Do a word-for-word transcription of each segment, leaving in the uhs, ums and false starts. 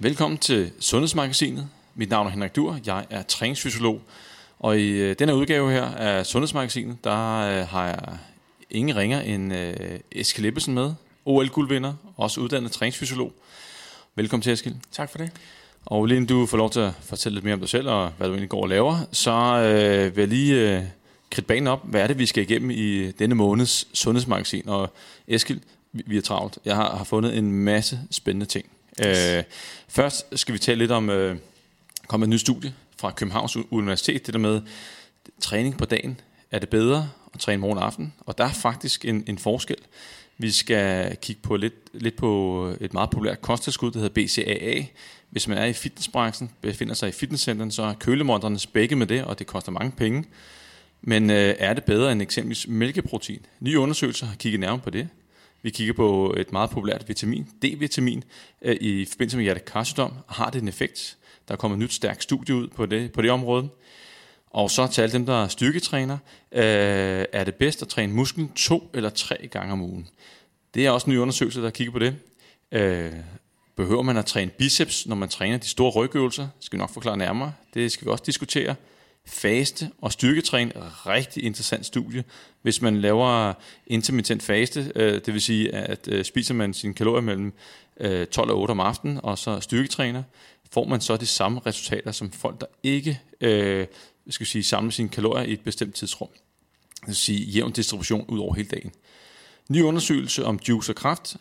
Velkommen til Sundhedsmagasinet. Mit navn er Henrik Duer. Jeg er træningsfysiolog. Og i denne udgave her af Sundhedsmagasinet, der har jeg ingen ringer end Eskild Ebbesen med. O L-guldvinder, også uddannet træningsfysiolog. Velkommen til, Eskild. Tak for det. Og lige inden du får lov til at fortælle lidt mere om dig selv og hvad du egentlig går og laver, så øh, vil jeg lige øh, kridte banen op. Hvad er det, vi skal igennem i denne måneds Sundhedsmagasin? Og Eskild, vi er travlt. Jeg har, har fundet en masse spændende ting. Øh, først skal vi tale lidt om øh, komme et nyt studie fra Københavns Universitet. Det der med træning på dagen. Er det bedre at træne morgen og aften? Og der er faktisk en, en forskel. Vi skal kigge på lidt, lidt på et meget populært kosttilskud, der hedder B C A A. Hvis man er i fitnessbranchen, befinder sig i fitnesscenteren, så er kølemonterne spækket med det, og det koster mange penge. Men øh, er det bedre end eksempelvis mælkeprotein? Nye undersøgelser har kigget nærmere på det. Vi kigger på et meget populært vitamin, D-vitamin, øh, i forbindelse med hjertekarsygdom. Har det en effekt? Der er kommet et nyt stærkt studie ud på det, på det område. Og så til alle dem, der er styrketræner, øh, er det bedst at træne musklen to eller tre gange om ugen? Det er også en ny undersøgelse, der kigger på det. Øh, behøver man at træne biceps, når man træner de store rygøvelser? Det skal vi nok forklare nærmere. Det skal vi også diskutere. Faste og styrketræne, rigtig interessant studie. Hvis man laver intermittent faste, øh, det vil sige, at øh, spiser man sine kalorier mellem øh, tolv og otte om aftenen, og så styrketræner, får man så de samme resultater som folk, der ikke øh, skal sige, samle sine kalorier i et bestemt tidsrum. Det vil sige jævn distribution ud over hele dagen. Ny undersøgelse om juice og kraft.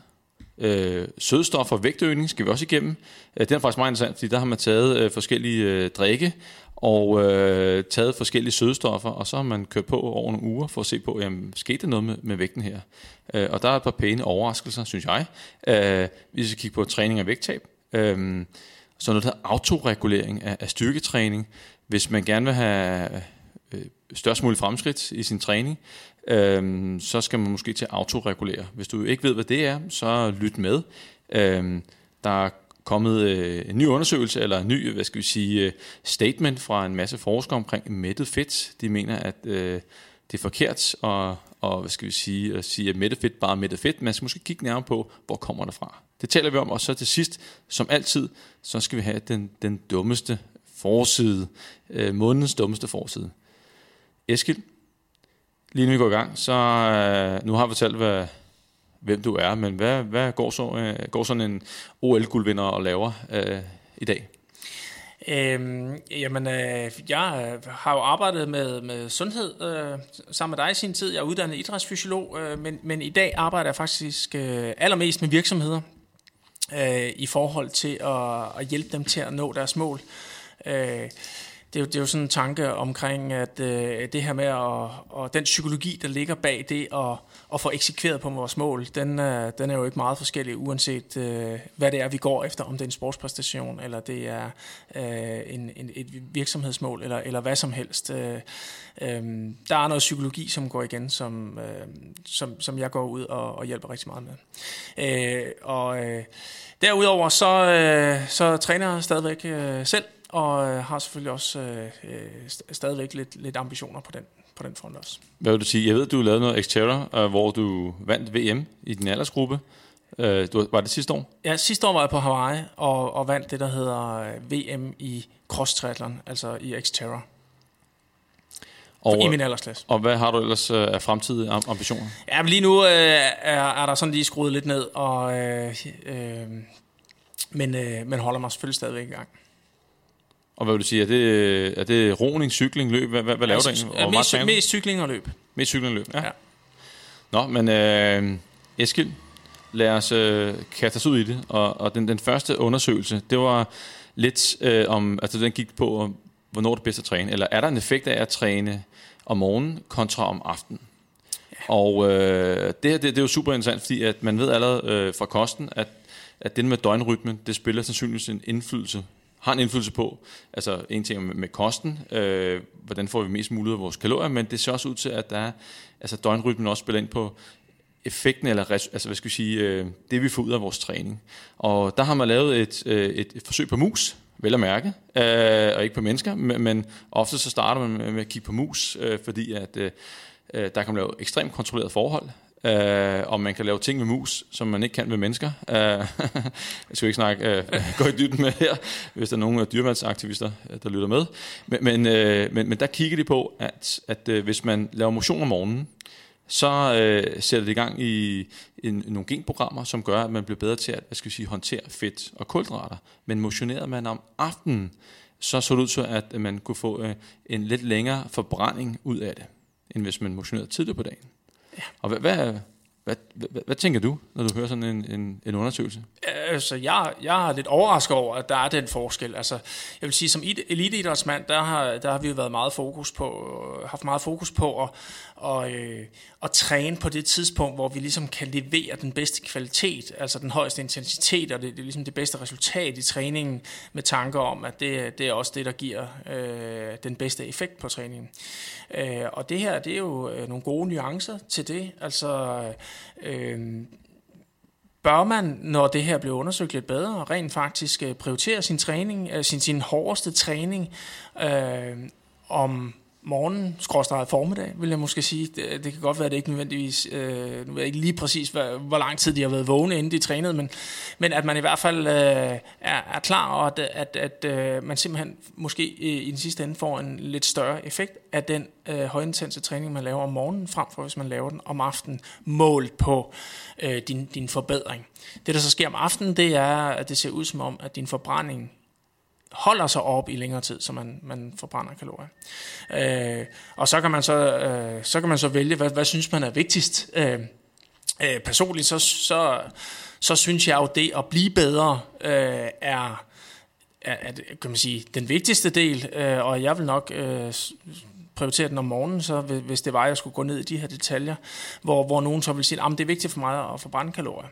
Øh, sødstoffer og vægtøgning skal vi også igennem. Øh, det er faktisk meget interessant, fordi der har man taget øh, forskellige øh, drikke og øh, taget forskellige sødstoffer, og så har man kørt på over nogle uger for at se på, jamen, skete der noget med, med vægten her? Øh, og der er et par pæne overraskelser, synes jeg. Øh, vi skal kigge på træning og vægttab. Øh, så noget der hedder autoregulering af, af styrketræning. Hvis man gerne vil have øh, størst mulig fremskridt i sin træning, øh, så skal man måske til at autoregulere. Hvis du ikke ved, hvad det er, så lyt med. Øh, der er kommet øh, en ny undersøgelse, eller en ny, hvad skal vi sige, statement fra en masse forskere omkring mættet fedt. De mener, at øh, det er forkert, og, og hvad skal vi sige, at sige, at mættet fedt bare er mættet fedt. Man skal måske kigge nærmere på, hvor kommer det fra. Det taler vi om, og så til sidst, som altid, så skal vi have den, den dummeste forside, øh, månedens dummeste forside. Eskild, lige nu vi går i gang, så øh, nu har vi fortalt, hvad, hvem du er, men hvad, hvad går, så, øh, går sådan en O L-guldvinder og laver øh, i dag? Øhm, jamen, øh, jeg har jo arbejdet med, med sundhed øh, sammen med dig i sin tid. Jeg er uddannet idrætsfysiolog, øh, men, men i dag arbejder jeg faktisk øh, allermest med virksomheder øh, i forhold til at, at hjælpe dem til at nå deres mål. Øh, det, er jo, det er jo sådan en tanke omkring, at øh, det her med, at, og den psykologi, der ligger bag det, og, og få eksekveret på vores mål, den, øh, den er jo ikke meget forskellig, uanset øh, hvad det er, vi går efter, om det er en sportspræstation, eller det er øh, en, en, et virksomhedsmål, eller, eller hvad som helst. Øh, øh, der er noget psykologi, som går igen, som, øh, som, som jeg går ud og, og hjælper rigtig meget med. Øh, og øh, derudover, så, øh, så træner jeg stadigvæk øh, selv, og har selvfølgelig også øh, stadigvæk lidt, lidt ambitioner på den, på den front også. Hvad vil du sige? Jeg ved, du lavede noget Xterra, øh, hvor du vandt V M i din aldersgruppe. Øh, du, var det sidste år? Ja, sidste år var jeg på Hawaii og, og vandt det, der hedder V M i cross-triathlon, altså i Xterra. Og, i min aldersklasse. Og hvad har du ellers øh, af fremtidige ambitioner? Ja, men lige nu øh, er, er der sådan lige skruet lidt ned, og, øh, øh, men, øh, men holder mig selvfølgelig stadigvæk i gang. Og hvad vil du sige, er det, er det roning, cykling, løb? Hvad, hvad, hvad laver altså, du egentlig? Mest, mest cykling og løb. Mest cykling og løb, ja. ja. Nå, men øh, Eskild, lad os øh, kaste os ud i det. Og, og den, den første undersøgelse, det var lidt øh, om, altså den gik på, hvornår det er bedst at træne. Eller er der en effekt af at træne om morgenen kontra om aftenen? Ja. Og øh, det her, det, det er jo super interessant, fordi at man ved allerede øh, fra kosten, at, at det med døgnrytmen, det spiller sandsynligvis en indflydelse har en indflydelse på, altså en ting med kosten, øh, hvordan får vi mest mulighed af vores kalorier, men det ser også ud til, at der er, altså døgnrytmen også spiller ind på effekten, eller altså hvad skal vi sige, øh, det vi får ud af vores træning. Og der har man lavet et, øh, et, et forsøg på mus, vel at mærke, øh, og ikke på mennesker, men, men ofte så starter man med at kigge på mus, øh, fordi at øh, der kan man lave ekstremt kontrolleret forhold, Øh, om man kan lave ting med mus, som man ikke kan med mennesker. Øh, jeg skal ikke snakke, øh, gå i dybden med her, hvis der er nogle dyremandsaktivister, der lytter med. Men, men, øh, men, men der kigger de på, at, at øh, hvis man laver motion om morgenen, så øh, sætter det i gang i en, nogle genprogrammer, som gør, at man bliver bedre til at hvad skal vi sige, håndtere fedt og kulhydrater. Men motionerer man om aftenen, så så det ud til, at man kunne få øh, en lidt længere forbrænding ud af det, end hvis man motionerede tidligere på dagen. Ja. Og hvad, hvad, hvad, hvad, hvad tænker du, når du hører sådan en, en, en undersøgelse? Altså, jeg, jeg er lidt overrasket over, at der er den forskel. Altså, jeg vil sige, som eliteidrætsmand, der har, der har vi jo været meget fokus på, haft meget fokus på at, og, øh, at træne på det tidspunkt, hvor vi ligesom kan levere den bedste kvalitet, altså den højeste intensitet, og det, det er ligesom det bedste resultat i træningen, med tanker om, at det, det er også det, der giver øh, den bedste effekt på træningen. Øh, og det her, det er jo nogle gode nuancer til det. Altså... Øh, Bør man, når det her bliver undersøgt lidt bedre, rent faktisk prioritere sin træning, sin, sin hårdeste træning øh, om morgenen, skråstreget formiddag, vil jeg måske sige. Det, det kan godt være, at det ikke nødvendigvis, øh, nu ved jeg ikke lige præcis, hvor, hvor lang tid de har været vågne, inden de trænede, men, men at man i hvert fald øh, er, er klar, og at, at, at øh, man simpelthen måske i den sidste ende får en lidt større effekt af den øh, højintense træning, man laver om morgenen, frem for hvis man laver den om aftenen, målt på øh, din, din forbedring. Det, der så sker om aftenen, det er, at det ser ud som om, at din forbrænding holder sig op i længere tid, så man, man forbrænder kalorier. Øh, og så kan man så, øh, så kan man så vælge, hvad, hvad synes man er vigtigst. Øh, øh, personligt, så, så, så synes jeg jo, det at blive bedre øh, er, er, kan man sige, den vigtigste del, øh, og jeg vil nok... Øh, prioritere den om morgenen, så hvis det var, jeg skulle gå ned i de her detaljer, hvor, hvor nogen så ville sige, at det er vigtigt for mig at forbrænde kalorier.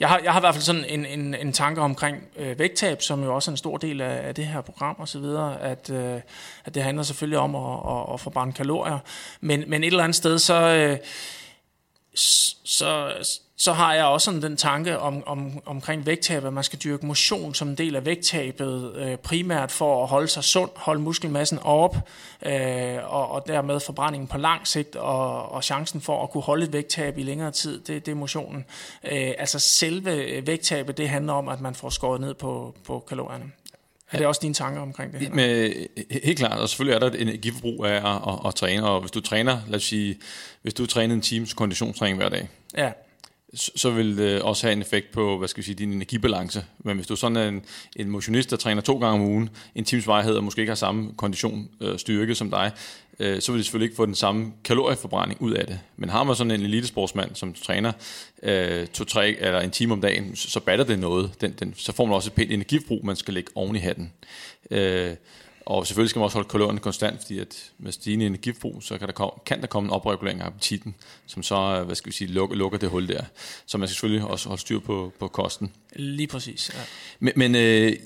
Jeg har, jeg har i hvert fald sådan en, en, en tanke omkring øh, vægttab, som jo også er en stor del af, af det her program og så videre, at, øh, at det handler selvfølgelig om at, at, at forbrænde kalorier. Men, men et eller andet sted, så... Øh, så så har jeg også sådan den tanke om, om, omkring vægttab, at man skal dyrke motion som en del af vægttabet, øh, primært for at holde sig sund, holde muskelmassen op, øh, og, og dermed forbrændingen på lang sigt, og, og chancen for at kunne holde et vægttab i længere tid, det, det er motionen. Øh, altså selve vægttabet, det handler om, at man får skåret ned på, på kalorierne. Er det også dine tanker omkring det her? Med, helt klart, og selvfølgelig er der et energiforbrug af at, at, at træne, og hvis du træner, lad os sige, hvis du træner en times konditionstræning hver dag, ja, så vil det også have en effekt på, hvad skal vi sige, din energibalance. Men hvis du er sådan en, en motionist, der træner to gange om ugen, en times varighed og måske ikke har samme kondition øh, styrke som dig, øh, så vil det selvfølgelig ikke få den samme kalorieforbrænding ud af det. Men har man sådan en elitesportsmand, som træner øh, to, tre, eller en time om dagen, så, så batter det noget. Den, den, så får man også et pænt energiforbrug, man skal lægge oven i hatten. Øh, og selvfølgelig skal man også holde kalorierne konstant, fordi at med stigende energiforbrug, så kan der komme, kan der komme en opregulering af appetitten, som så, hvad skal vi sige, lukker, lukker det hul der. Så man skal selvfølgelig også holde styr på, på kosten. Lige præcis, ja. Men, men øh,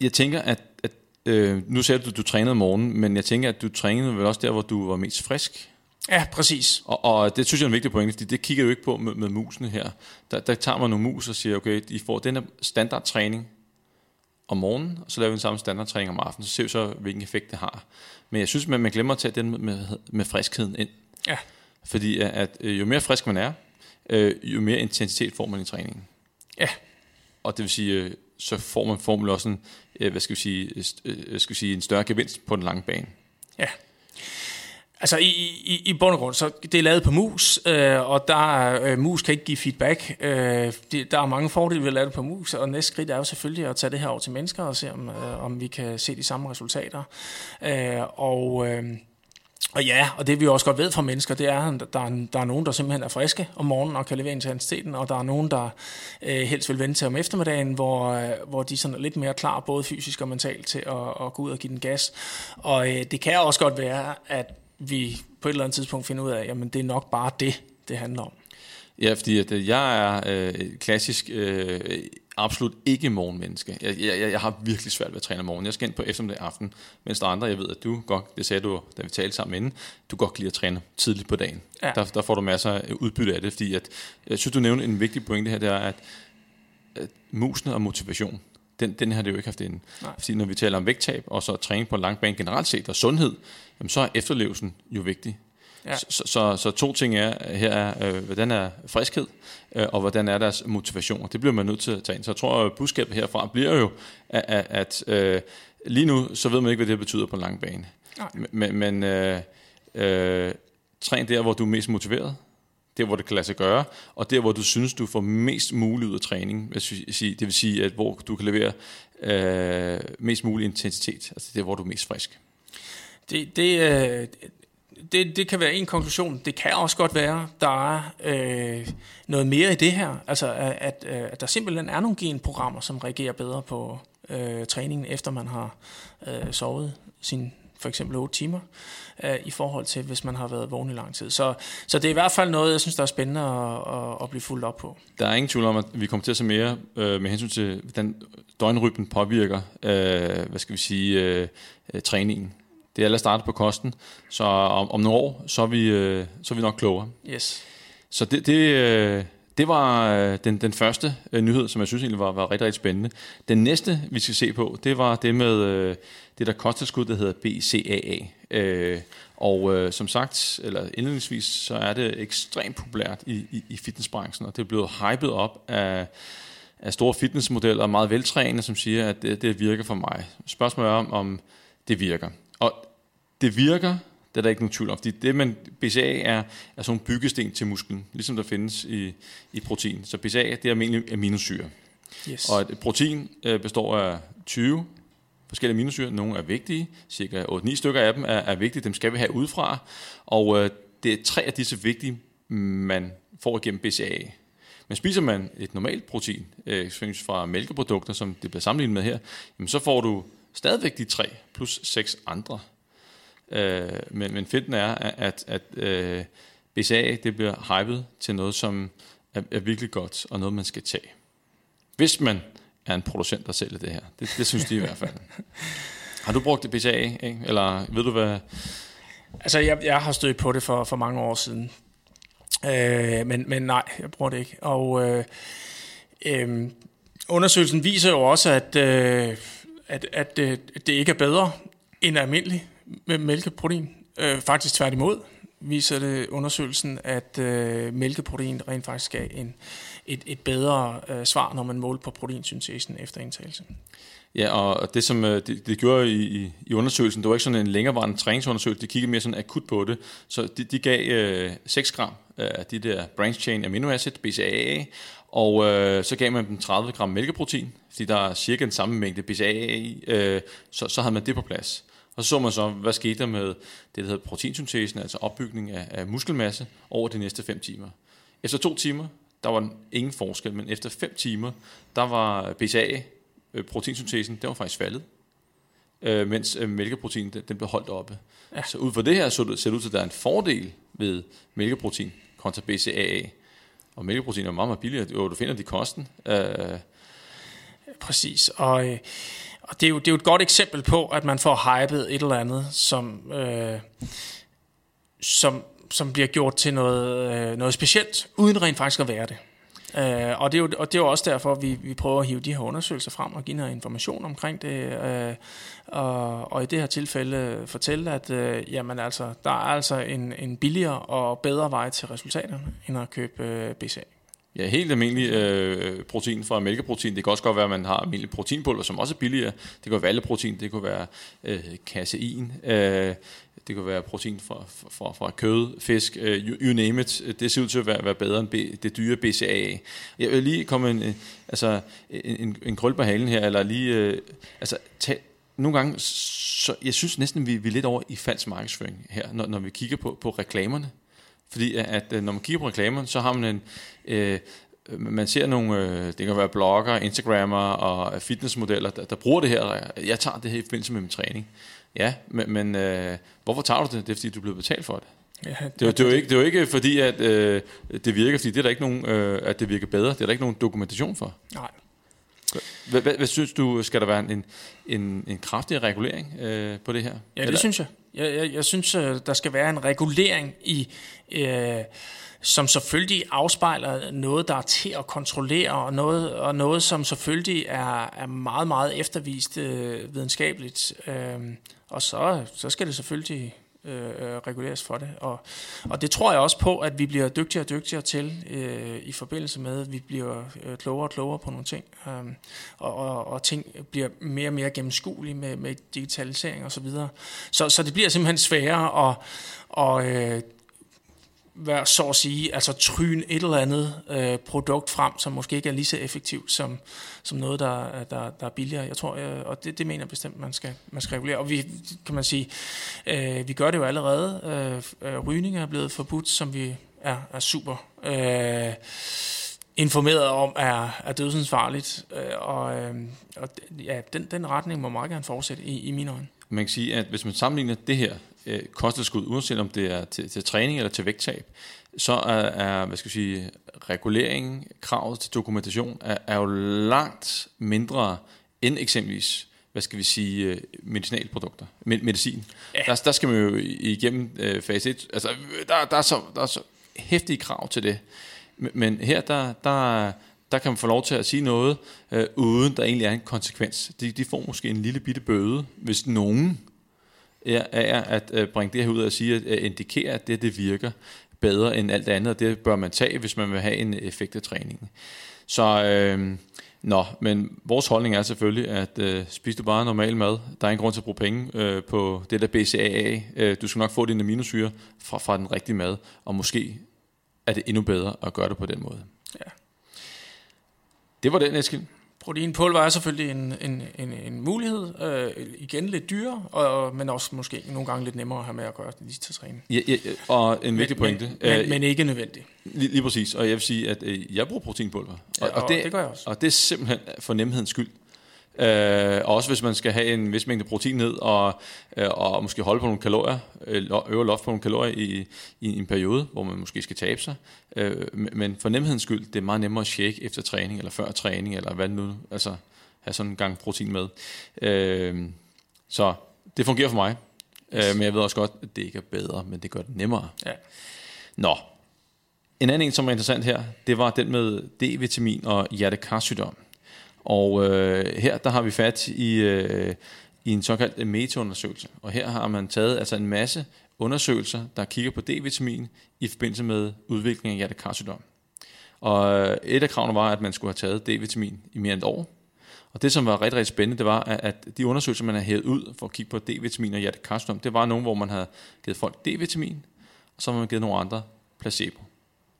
jeg tænker, at, at øh, nu sagde du, at du trænede om morgenen, men jeg tænker, at du trænede vel også der, hvor du var mest frisk. Ja, præcis. Og, og det synes jeg er en vigtig pointe, fordi det kigger jo ikke på med, med musene her. Der, der tager man nogle mus og siger, okay, I får den her standardtræning om morgenen, og så laver vi den samme standardtræning om aftenen, så ser vi så, hvilken effekt det har. Men jeg synes, at man glemmer at tage den med, med friskheden ind. Ja. Fordi at, at jo mere frisk man er, øh, jo mere intensitet får man i træningen. Ja. Og det vil sige, så får man formel også en, hvad skal vi sige, skal vi sige, en større gevinst på den lange bane. Ja. Altså i, i, i bund og grund, så det er lavet på mus, øh, og der, øh, mus kan ikke give feedback. Øh, det, der er mange fordele ved at lave det på mus, og næste skridt er jo selvfølgelig at tage det her over til mennesker og se, om, øh, om vi kan se de samme resultater. Øh, og... Øh Og ja, og det vi også godt ved fra mennesker, det er, at der er, der er nogen, der simpelthen er friske om morgenen og kan levere intensiteten, og der er nogen, der øh, helst vil vente til om eftermiddagen, hvor, øh, hvor de sådan er lidt mere klar, både fysisk og mentalt, til at, at gå ud og give den gas. Og øh, det kan også godt være, at vi på et eller andet tidspunkt finder ud af, jamen det er nok bare det, det handler om. Ja, fordi at jeg er øh, klassisk... Øh, absolut ikke morgenmenneske. Jeg, jeg, jeg har virkelig svært ved at træne om morgenen. Jeg skal ind på eftermiddag aften, mens der andre, jeg ved, at du godt, det sagde du, da vi talte sammen inden, du godt kan lide at træne tidligt på dagen. Ja. Der, der får du masser af udbytte af det, fordi at, jeg synes, du nævnte en vigtig pointe her, det er, at, at musene og motivation, den, den har det jo ikke haft inden. Nej. Fordi når vi taler om vægttab og så træning på en lang bane generelt set og sundhed, jamen så er efterlevelsen jo vigtig. Ja. Så, så, så to ting er her, er, øh, hvordan er friskhed, øh, og hvordan er deres motivation. Det bliver man nødt til at tage ind. Så jeg tror, at budskabet herfra bliver jo, at, at øh, lige nu, så ved man ikke, hvad det betyder på en lang bane. Nej. Men, men øh, øh, træn der, hvor du er mest motiveret. Der, hvor det kan lade sig gøre, og der, hvor du synes, du får mest muligt ud af træning. Det vil sige, at hvor du kan levere øh, mest mulig intensitet. Altså der, hvor du er mest frisk. Det, det, øh, det, det kan være en konklusion. Det kan også godt være, der er øh, noget mere i det her. Altså, at, at der simpelthen er nogle genprogrammer, som reagerer bedre på øh, træningen, efter man har øh, sovet sin for eksempel otte timer, øh, i forhold til, hvis man har været vågen i lang tid. Så, så det er i hvert fald noget, jeg synes, der er spændende at, at, at blive fuldt op på. Der er ingen tvivl om, at vi kommer til at se mere øh, med hensyn til, hvordan døgnrytmen påvirker, øh, hvad skal vi sige, øh, øh, træningen. Det er allerede startet på kosten, så om, om nogle år, så er vi, øh, så er vi nok klogere. Yes. Så det... det øh, Det var den, den første øh, nyhed, som jeg synes egentlig var, var rigtig, rigtig spændende. Den næste, vi skal se på, det var det med øh, det der kosttilskud, der hedder B C A A. Øh, og øh, som sagt, eller indledningsvis, så er det ekstremt populært i, i, i fitnessbranchen, og det er blevet hypet op af, af store fitnessmodeller og meget veltrænende, som siger, at det, det virker for mig. Spørgsmålet er om, om det virker. Og det virker... Det er der ikke nogen tvivl om, fordi det, man, B C A A er, er sådan en byggesten til musklen, ligesom der findes i, i protein. Så B C A A, det er almindelige aminosyre. Yes. Og et protein øh, består af tyve forskellige aminosyre. Nogle er vigtige, cirka otte ni stykker af dem er, er vigtige, dem skal vi have udefra. Og øh, det er tre af disse vigtige, man får igennem B C A A. Men spiser man et normalt protein, øh, fra mælkeprodukter, som det bliver sammenlignet med her, jamen, så får du stadigvæk de tre plus seks andre. Øh, men, men fedten er, at, at, at uh, B C A A, det bliver hypet til noget, som er, er virkelig godt, og noget, man skal tage. Hvis man er en producent, der sælger det her. Det, det synes de i hvert fald. Har du brugt det B C A A, ikke? Eller ved du hvad? Altså, jeg, jeg har stødt på det for, for mange år siden. Øh, men, men nej, jeg bruger det ikke. Og øh, øh, undersøgelsen viser jo også, at, øh, at, at øh, det ikke er bedre end almindeligt med mælkeprotein. Øh, faktisk tværtimod viser det undersøgelsen, at øh, mælkeprotein rent faktisk er en, et, et bedre øh, svar, når man måler på proteinsyntesen efter indtagelse. Ja, og det som øh, det, det gjorde i, i undersøgelsen, det var ikke sådan en længerevarende træningsundersøgelse, de kiggede mere sådan akut på det, så de, de gav øh, seks gram af de der branch chain amino acid, B C A A, og øh, så gav man dem tredive gram mælkeprotein, fordi der er cirka den samme mængde B C A A i, øh, så, så havde man det på plads. Og så så man så, hvad skete der med det, der hedder proteinsyntesen, altså opbygning af, af muskelmasse over de næste fem timer. Efter to timer, der var ingen forskel, men efter fem timer, der var B C A A, proteinsyntesen, den var faktisk faldet, øh, mens øh, mælkeprotein, den, den blev holdt oppe. Ja. Så ud fra det her, så det, ser det ud til, at der er en fordel ved mælkeprotein kontra B C A A. Og mælkeprotein er meget, meget billigere, jo, du finder det i kosten. Øh, Præcis, og... Øh Og det er, jo, det er jo et godt eksempel på, at man får hypet et eller andet, som, øh, som, som bliver gjort til noget, øh, noget specielt, uden rent faktisk at være det. Øh, og, det er jo, og det er jo også derfor, vi, vi prøver at hive de her undersøgelser frem og give noget information omkring det. Øh, og, og i det her tilfælde fortælle, at øh, jamen altså, der er altså en, en billigere og bedre vej til resultaterne, end at købe øh, B C A. Ja, helt almindelig øh, protein fra mælkeprotein. Det kan også godt være, at man har almindelig proteinpulver, som også er billigere. Det kan være valleprotein, det kan være øh, casein, øh, det kan være protein fra, fra, fra kød, fisk, øh, you, you name it. Det ser ud til at være, være bedre end B, det dyre B C A A. Jeg vil lige komme en, altså, en, en krøl på halen her, eller lige... Øh, altså, tag, nogle gange, så, jeg synes næsten, vi, vi er lidt over i falsk markedsføring her, når, når vi kigger på, på reklamerne. Fordi at når man kigger på reklamer, så har man en, øh, man ser nogle, øh, det kan være blogger, instagrammer og fitnessmodeller, der, der bruger det her. Jeg tager det her i forbindelse med min træning. Ja, men, men øh, hvorfor tager du det? Det er fordi, du er blevet betalt for det. Ja, det, det, det, er jo ikke, det er jo ikke fordi, at øh, det virker, fordi det er der ikke nogen, øh, at det virker bedre. Det er der ikke nogen dokumentation for. Nej. Hvad, hvad, hvad synes du, skal der være en, en, en kraftig regulering øh, på det her? Ja, det Eller? synes jeg. Jeg, jeg, jeg synes, der skal være en regulering, i, øh, som selvfølgelig afspejler noget, der er til at kontrollere, og noget, og noget som selvfølgelig er, er meget, meget eftervist øh, videnskabeligt. Øh, og så, så skal det selvfølgelig øh, reguleres for det. Og, og det tror jeg også på, at vi bliver dygtigere og dygtigere til øh, i forbindelse med, at vi bliver øh, klogere og klogere på nogle ting. Øh, og, og, og ting bliver mere og mere gennemskuelige med, med digitalisering osv. Så, så, så det bliver simpelthen sværere at... Og, øh, Vær, så at sige, altså tryne et eller andet øh, produkt frem, som måske ikke er lige så effektivt som, som noget, der, der, der er billigere. Jeg tror, øh, og det, det mener jeg bestemt, man skal, man skal regulere. Og vi, kan man sige, øh, vi gør det jo allerede. Øh, rygning er blevet forbudt, som vi er, er super øh, informeret om, er, er dødsensfarligt. Øh, og øh, og ja, den, den retning må meget gerne fortsætte i, i mine øjne. Man kan sige, at hvis man sammenligner det her øh, kosttilskud, uanset om det er til, til træning eller til vægttab, så er, er hvad skal jeg sige, reguleringen, kravet til dokumentation, er, er jo langt mindre end eksempelvis, hvad skal vi sige, medicinalprodukter, medicin. Ja. Der, der skal man jo igennem øh, fase et, altså der, der, er så, der er så heftige krav til det. Men, men her, der, der, der kan man få lov til at sige noget, øh, uden der egentlig er en konsekvens. De, de får måske en lille bitte bøde, hvis nogen er at bringe det her ud og sige, at indikere, at det, det virker bedre end alt andet, og det bør man tage, hvis man vil have en effekt af træningen. Så, øh, nå, men vores holdning er selvfølgelig, at øh, spis du bare normal mad, der er ingen grund til at bruge penge øh, på det der B C A A, øh, du skal nok få dine aminosyrer fra, fra den rigtige mad, og måske er det endnu bedre at gøre det på den måde. Ja. Det var den, Eskild. Proteinpulver er selvfølgelig en, en, en, en mulighed, øh, igen lidt dyrere, og, men også måske nogle gange lidt nemmere at have med at gøre lige til træning. Ja, ja, og en vigtig pointe. Men, men, øh, men ikke nødvendigt. Lige, lige præcis, og jeg vil sige, at øh, jeg bruger proteinpulver. Og, ja, og, og, det, det gør jeg også. Og det er simpelthen for nemhedens skyld. Øh, også hvis man skal have en vis mængde protein ned, og, øh, og måske holde på nogle kalorier, øh, øve loft på nogle kalorier i, i en periode, hvor man måske skal tabe sig. Øh, men for nemhedens skyld, det er meget nemmere at shake efter træning, eller før træning, eller hvad nu, altså have sådan en gang protein med. Øh, så det fungerer for mig, øh, men jeg ved også godt, at det ikke er bedre, men det gør det nemmere. Ja. Nå, en anden en, som er interessant her, det var den med D-vitamin og hjertekarsygdom. Og øh, her der har vi fat i, øh, i en såkaldt metaundersøgelse. Og her har man taget altså en masse undersøgelser, der kigger på D-vitamin i forbindelse med udviklingen af hjertekarsygdom. Og øh, et af kravene var, at man skulle have taget D-vitamin i mere end et år. Og det, som var rigtig, rigtig spændende, det var, at de undersøgelser, man havde hævet ud for at kigge på D-vitamin og hjertekarsygdom, det var nogle, hvor man havde givet folk D-vitamin, og så havde man givet nogle andre placebo.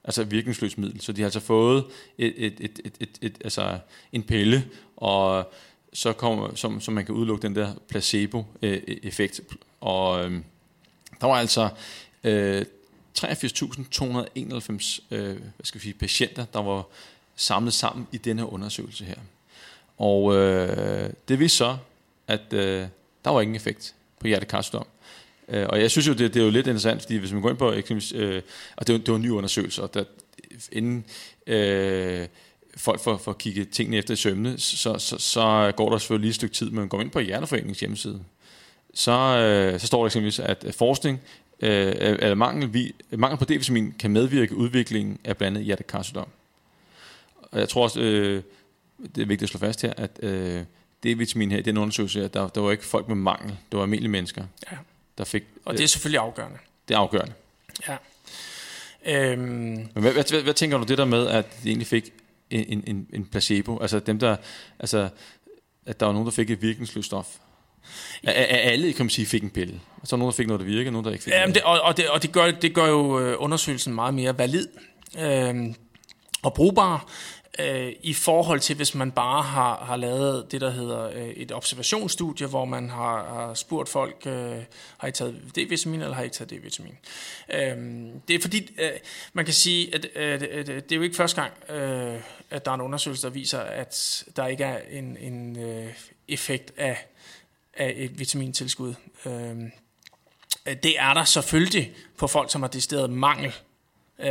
Altså virkningsløst middel. Så de har altså fået et, et, et, et, et, et, altså en pille, og så kommer, som, som man kan udelukke den der placebo-effekt. Og øh, der var altså øh, treogfirs tusind to hundrede og enoghalvfems øh, hvad skal vi sige, patienter, der var samlet sammen i denne undersøgelse her. Og øh, det viste så, at øh, der var ingen effekt på hjertekarsygdom. Og jeg synes jo, det, det er jo lidt interessant, fordi hvis man går ind på eksempelvis, øh, og det, det var en ny undersøgelse, og der, inden øh, folk får, får kigget tingene efter i sømmene, så, så, så går der selvfølgelig lige et stykke tid, men man går ind på Hjerneforeningens hjemmeside, så, øh, så står der eksempelvis, at forskning, øh, eller mangel, vi, mangel på D-vitamin kan medvirke udviklingen af blandt andet hjertekarsygdom. Og jeg tror også, øh, det er vigtigt at slå fast her, at øh, D-vitamin her i den undersøgelse, der, der var ikke folk med mangel, det var almindelige mennesker. Ja. Der fik, og det er selvfølgelig afgørende. Det er afgørende. Ja. Øhm. Men hvad, hvad, hvad, hvad tænker du det der med, at de egentlig fik en, en, en placebo? Altså dem der, altså at der var nogen der fik et virkningsløst stof. At, at alle kan man sige fik en pille. Og så var nogen der fik noget der virker, nogen der ikke fik. Jamen det, og, og, det, og det gør det gør jo undersøgelsen meget mere valid øhm, og brugbar. I forhold til, hvis man bare har, har lavet det, der hedder et observationsstudie, hvor man har, har spurgt folk, øh, har I taget D-vitamin, eller har I ikke taget D-vitamin? Øhm, det er fordi, øh, man kan sige, at øh, det er jo ikke første gang, øh, at der er en undersøgelse, der viser, at der ikke er en, en øh, effekt af, af et vitamintilskud. Øhm, det er der selvfølgelig på folk, som har decideret mangel,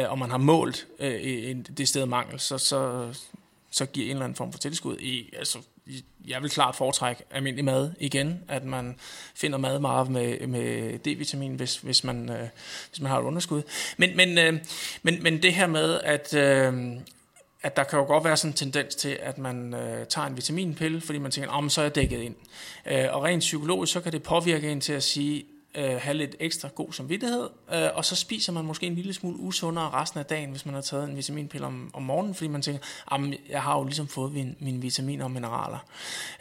og man har målt øh, en decideret mangel, så, så, så giver en eller anden form for tilskud. I, altså, jeg vil klart foretrække almindelig mad igen, at man finder mad meget med, med D-vitamin, hvis, hvis, man, øh, hvis man har et underskud. Men, men, øh, men, men det her med, at, øh, at der kan jo godt være sådan en tendens til, at man øh, tager en vitaminpille, fordi man tænker, oh, så er jeg dækket ind. Øh, og rent psykologisk, så kan det påvirke en til at sige, øh, have lidt ekstra god samvittighed, øh, og så spiser man måske en lille smule usundere resten af dagen, hvis man har taget en vitaminpille om, om morgenen, fordi man tænker, jeg har jo ligesom fået min, mine vitaminer og mineraler.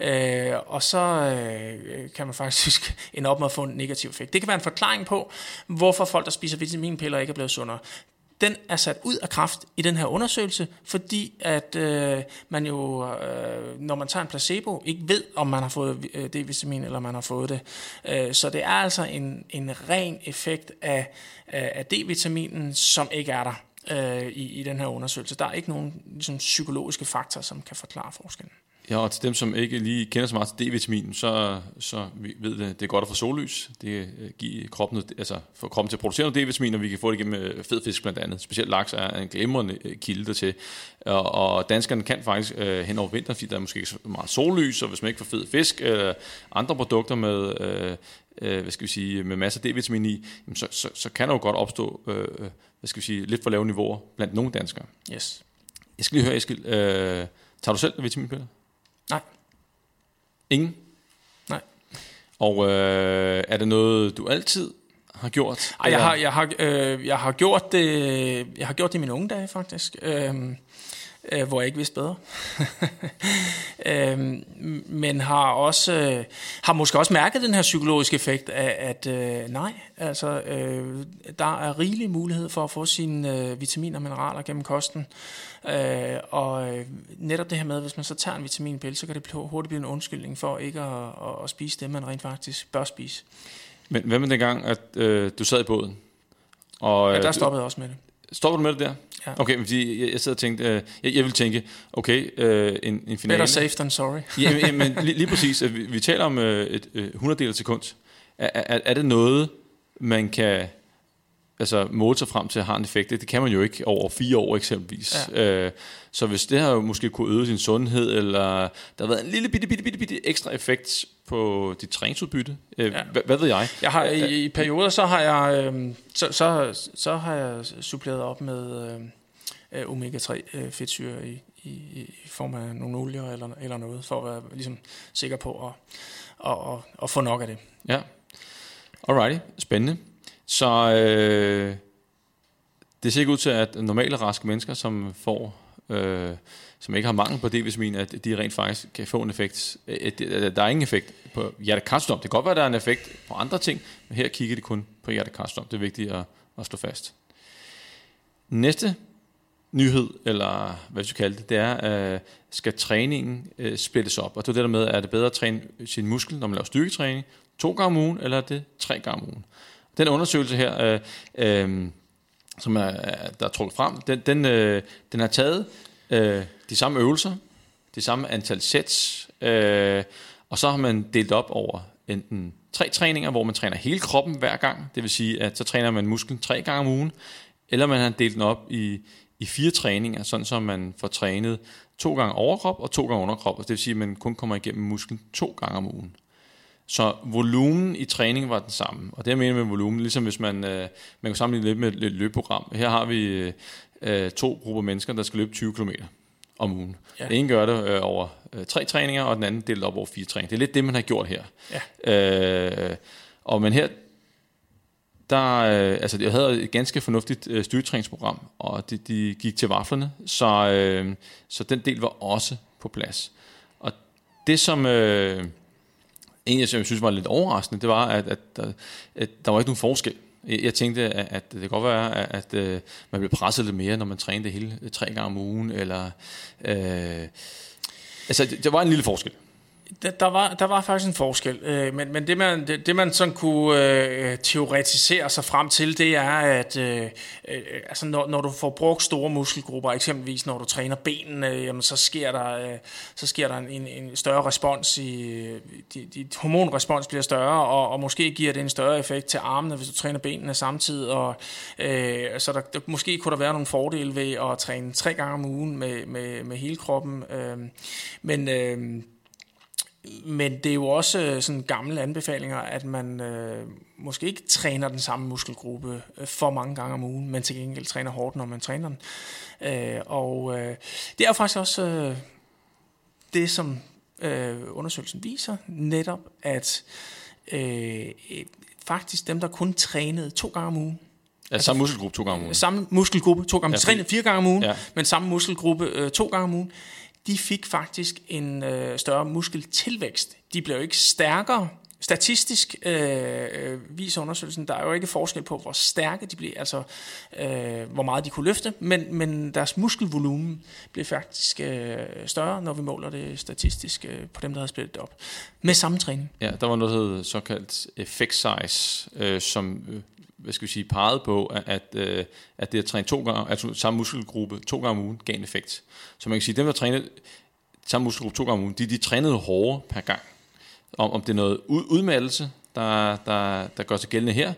Øh, og så øh, kan man faktisk ende op med at få en negativ effekt. Det kan være en forklaring på, hvorfor folk, der spiser vitaminpiller, ikke er blevet sundere. Den er sat ud af kraft i den her undersøgelse, fordi at øh, man jo, øh, når man tager en placebo, ikke ved, om man har fået øh, D-vitamin, eller man har fået det. Øh, så det er altså en, en ren effekt af, af D-vitaminen, som ikke er der øh, i, i den her undersøgelse. Der er ikke nogen ligesom, psykologiske faktorer, som kan forklare forskellen. Ja, og til dem, som ikke lige kender så meget til D-vitaminen, så, så ved det, det er godt at få sollys. Det giver kroppen, altså, får kroppen til at producere noget D-vitamin, og vi kan få det gennem fedfisk blandt andet. Specielt laks er en glimrende kilde dertil. Og, og danskerne kan faktisk øh, hen over vinteren, fordi der er måske ikke så meget sollys, og hvis man ikke får fed fisk eller andre produkter med... Øh, hvad skal vi sige, med masser af D-vitamin i, så, så, så kan der jo godt opstå øh, hvad skal vi sige, lidt for lave niveauer blandt nogle danskere. Yes. Jeg skal lige høre, Eskild, øh, tager du selv vitaminpiller? Nej. Ingen? Nej. Og øh, er det noget, du altid har gjort? Ej, jeg har, jeg har, øh, jeg har gjort det, jeg har gjort det i mine unge dage, faktisk. Øh, øh, hvor jeg ikke vidste bedre. øh, men har også øh, har måske også mærket den her psykologiske effekt af, at øh, nej, altså øh, der er rigelig mulighed for at få sine øh, vitaminer og mineraler gennem kosten. Øh, og netop det her med, hvis man så tager en vitaminpille, så kan det hurtigt blive en undskyldning for ikke at, at, at spise det, man rent faktisk bør spise. Men hvad med dengang, at øh, du sad i båden? Og, ja, der stoppede jeg også med det. Stopper du med det der? Ja. Okay, men jeg, jeg sad og tænkte, øh, jeg, jeg vil tænke, okay, øh, en, en finale... Better safe than sorry. Ja, men lige, lige præcis, vi, vi taler om øh, et øh, hundreddel sekund. Er, er, er det noget, man kan altså, måle sig frem til at have en effekt? Det kan man jo ikke over fire år eksempelvis. Ja. Øh, så hvis det her måske kunne øge sin sundhed, eller der har været en lille bitte, bitte, bitte, bitte ekstra effekt på dit træningsudbytte, øh, ja. hvad, hvad ved jeg? Jeg har i, i perioder, så har jeg... Øh, Så, så, så har jeg suppleret op med øh, omega tre øh, fedtsyre i, i, i form af nogle olier eller, eller noget, for at være ligesom, sikker på at, at, at, at få nok af det. Ja, alrighty, spændende. Så øh, det ser ikke ud til, at normale raske mennesker, som får... Øh, som ikke har mangel på D-vitamin, at de rent faktisk kan få en effekt. Der er ingen effekt på hjertekarsygdom. Det kan godt være, at der er en effekt på andre ting, men her kigger det kun på hjertekarsygdom. Det er vigtigt at, at slå fast. Næste nyhed, eller hvad du kalder det, det er, skal træningen splittes op? Og det er det der med, er det bedre at træne sin muskel, når man laver styrketræning, to gange om ugen, eller er det tre gange om ugen? Den undersøgelse her, øh, øh, som er, der er trukket frem, den, den, øh, den har taget... Øh, de samme øvelser, det samme antal sets, øh, og så har man delt op over enten tre træninger, hvor man træner hele kroppen hver gang, det vil sige, at så træner man musklen tre gange om ugen, eller man har delt den op i, i fire træninger, sådan så man får trænet to gange overkrop og to gange underkrop, og det vil sige, at man kun kommer igennem musklen to gange om ugen. Så volumen i træning var den samme, og det jeg mener med volumen, ligesom hvis man, øh, man kan sammenligne lidt med et løbeprogram. Her har vi øh, to grupper mennesker, der skal løbe tyve kilometer om ugen. Ja. Den ene gør det øh, over øh, tre træninger, og den anden delt op over fire træninger. Det er lidt det, man har gjort her. Ja. Øh, og men her, der, øh, altså jeg havde et ganske fornuftigt øh, styrketræningsprogram, og de, de gik til vaflerne, så, øh, så den del var også på plads. Og det som... Øh, En, jeg synes var lidt overraskende, det var, at, at, at, at der var ikke nogen forskel. Jeg tænkte, at, at det kan godt være, at, at, at man blev presset lidt mere, når man trænede det hele tre gange om ugen. Eller, øh, altså, der var en lille forskel. Der var, der var faktisk en forskel, øh, men, men det man, det, det, man sådan kunne øh, teoretisere sig frem til, det er, at øh, øh, altså når, når du får brugt store muskelgrupper, eksempelvis når du træner benene, jamen så sker der, øh, så sker der en, en større respons, i, dit, dit hormonrespons bliver større, og, og måske giver det en større effekt til armene, hvis du træner benene samtidig, og øh, så der, der, måske kunne der være nogle fordele ved at træne tre gange om ugen med, med, med hele kroppen, øh, men... Øh, Men det er jo også sådan gamle anbefalinger, at man øh, måske ikke træner den samme muskelgruppe for mange gange om ugen, men til gengæld træner hårdt, når man træner den. Øh, og øh, det er jo faktisk også øh, det, som øh, undersøgelsen viser, netop at øh, faktisk dem, der kun trænede to gange om ugen. Ja, altså, samme muskelgruppe to gange om ugen. Samme muskelgruppe to gange om ugen. Trænede fire gange om ugen, ja. Men samme muskelgruppe øh, to gange om ugen. De fik faktisk en øh, større muskeltilvækst. De blev jo ikke stærkere. Statistisk øh, viser undersøgelsen, der er jo ikke forskel på, hvor stærke de blev, altså øh, hvor meget de kunne løfte, men, men deres muskelvolumen blev faktisk øh, større, når vi måler det statistisk øh, på dem, der havde splittet det op. Med samme træning. Ja, der var noget, der hed såkaldt effect size, øh, som øh, hvad skal vi sige, pegede på, at, øh, at det at træne to gange, altså samme muskelgruppe to gange om ugen, gav en effekt. Så man kan sige, at dem, der trænede samme muskelgruppe to gange om ugen, de, de trænede hårdere per gang. Om, om det er noget udmattelse, der, der, der gør sig gældende her.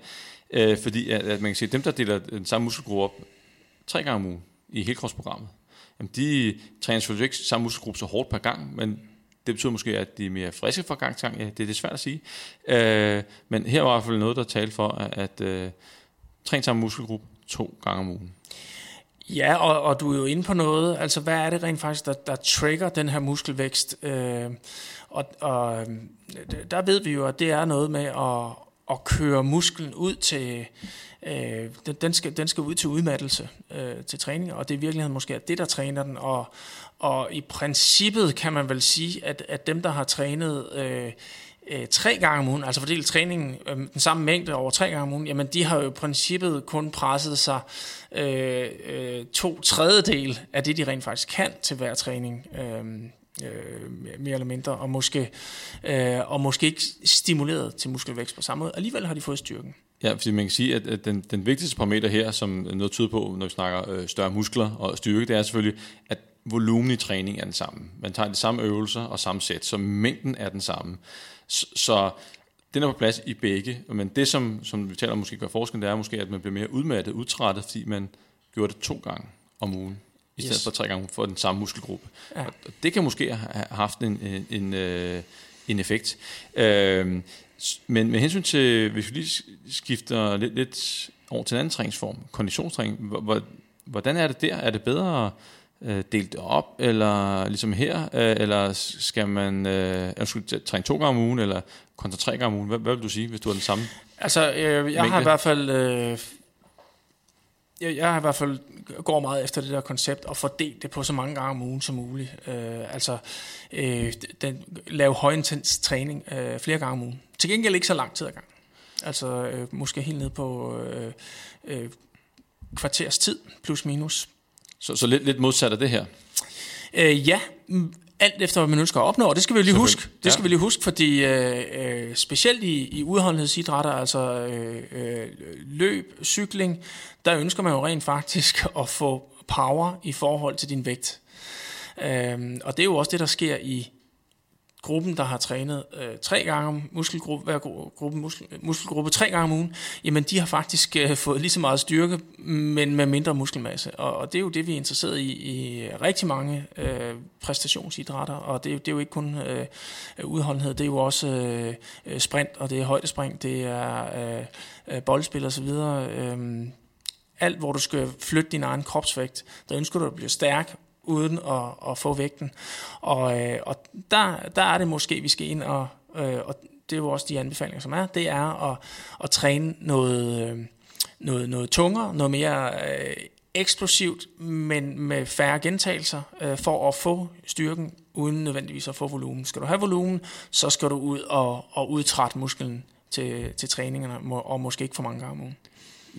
Øh, fordi at, at man kan sige, at dem, der deler den samme muskelgruppe op tre gange om ugen i helkropsprogrammet, de træner selvfølgelig ikke samme muskelgruppe så hårdt per gang, men det betyder måske, at de er mere friske fra gang til gang. Ja, det, det er svært at sige. Øh, men her var i hvert fald noget, der talte for, at, at øh, træne samme muskelgruppe to gange om ugen. Ja, og, og du er jo inde på noget. Altså, hvad er det rent faktisk, der, der trigger den her muskelvækst? Øh, og, og der ved vi jo, at det er noget med at, at køre musklen ud til... Øh, den, skal, den skal ud til udmattelse, øh, til træning, og det er i virkeligheden måske det, der træner den. Og, og i princippet kan man vel sige, at, at dem, der har trænet... Øh, tre gange om ugen, altså fordelt træningen øh, den samme mængde over tre gange om ugen, jamen de har jo i princippet kun presset sig øh, øh, to tredjedel af det, de rent faktisk kan til hver træning, øh, øh, mere eller mindre, og måske, øh, og måske ikke stimuleret til muskelvækst på samme måde. Alligevel har de fået styrken. Ja, fordi man kan sige, at, at den, den vigtigste parameter her, som noget tyder på, når vi snakker øh, større muskler og styrke, det er selvfølgelig, at volumen i træning er den samme. Man tager de samme øvelser og samme sæt, så mængden er den samme. Så den er på plads i begge, men det som, som vi taler om måske gør forskellen, det er måske, at man bliver mere udmattet, udtrættet, fordi man gjorde det to gange om ugen, i stedet yes. for tre gange for den samme muskelgruppe. Ja. Og det kan måske have haft en, en, en, en effekt. Øhm, men med hensyn til, hvis vi lige skifter lidt, lidt over til en anden træningsform, konditionstræning, hvordan er det der? Er det bedre delt op, eller ligesom her, eller skal man øh, skal du træne to gange om ugen, eller kontra tre gange om ugen? Hvad, hvad vil du sige, hvis du har den samme? Altså, øh, jeg mængde? har i hvert fald... Øh, jeg, jeg har i hvert fald går meget efter det der koncept, og fordelt det på så mange gange om ugen som muligt. Øh, altså, øh, den, lave højintens træning øh, flere gange om ugen. Til gengæld ikke så lang tid ad gang. Altså, øh, måske helt ned på øh, øh, kvarters tid, plus minus. Så, så lidt, lidt modsat af det her? Øh, ja, alt efter hvad man ønsker at opnå, og det skal vi jo lige huske. Det ja. skal vi lige huske, fordi øh, specielt i, i udholdenhedsidrætter, altså øh, øh, løb, cykling, der ønsker man jo rent faktisk at få power i forhold til din vægt. Øh, og det er jo også det, der sker i gruppen, der har trænet øh, tre gange om muskelgruppe, hver gruppe, muskel, muskelgruppe tre gange om ugen, jamen de har faktisk øh, fået lige så meget styrke, men med mindre muskelmasse. Og, og det er jo det, vi er interesseret i i rigtig mange øh, præstationsidrætter, og det er, jo, det er jo ikke kun øh, udholdenhed, det er jo også øh, sprint, og det er højdespring, det er øh, boldspil og så videre. Øh, alt, hvor du skal flytte din egen kropsvægt, der ønsker du at blive stærk, uden at, at få vægten. Og, øh, og der, der er det måske, vi skal ind, og, øh, og det er jo også de anbefalinger, som er, det er at, at træne noget, noget, noget tungere, noget mere øh, eksplosivt, men med færre gentagelser, øh, for at få styrken, uden nødvendigvis at få volumen. Skal du have volumen, så skal du ud og, og udtrætte musklen til, til træningerne, og måske ikke for mange gange om ugen.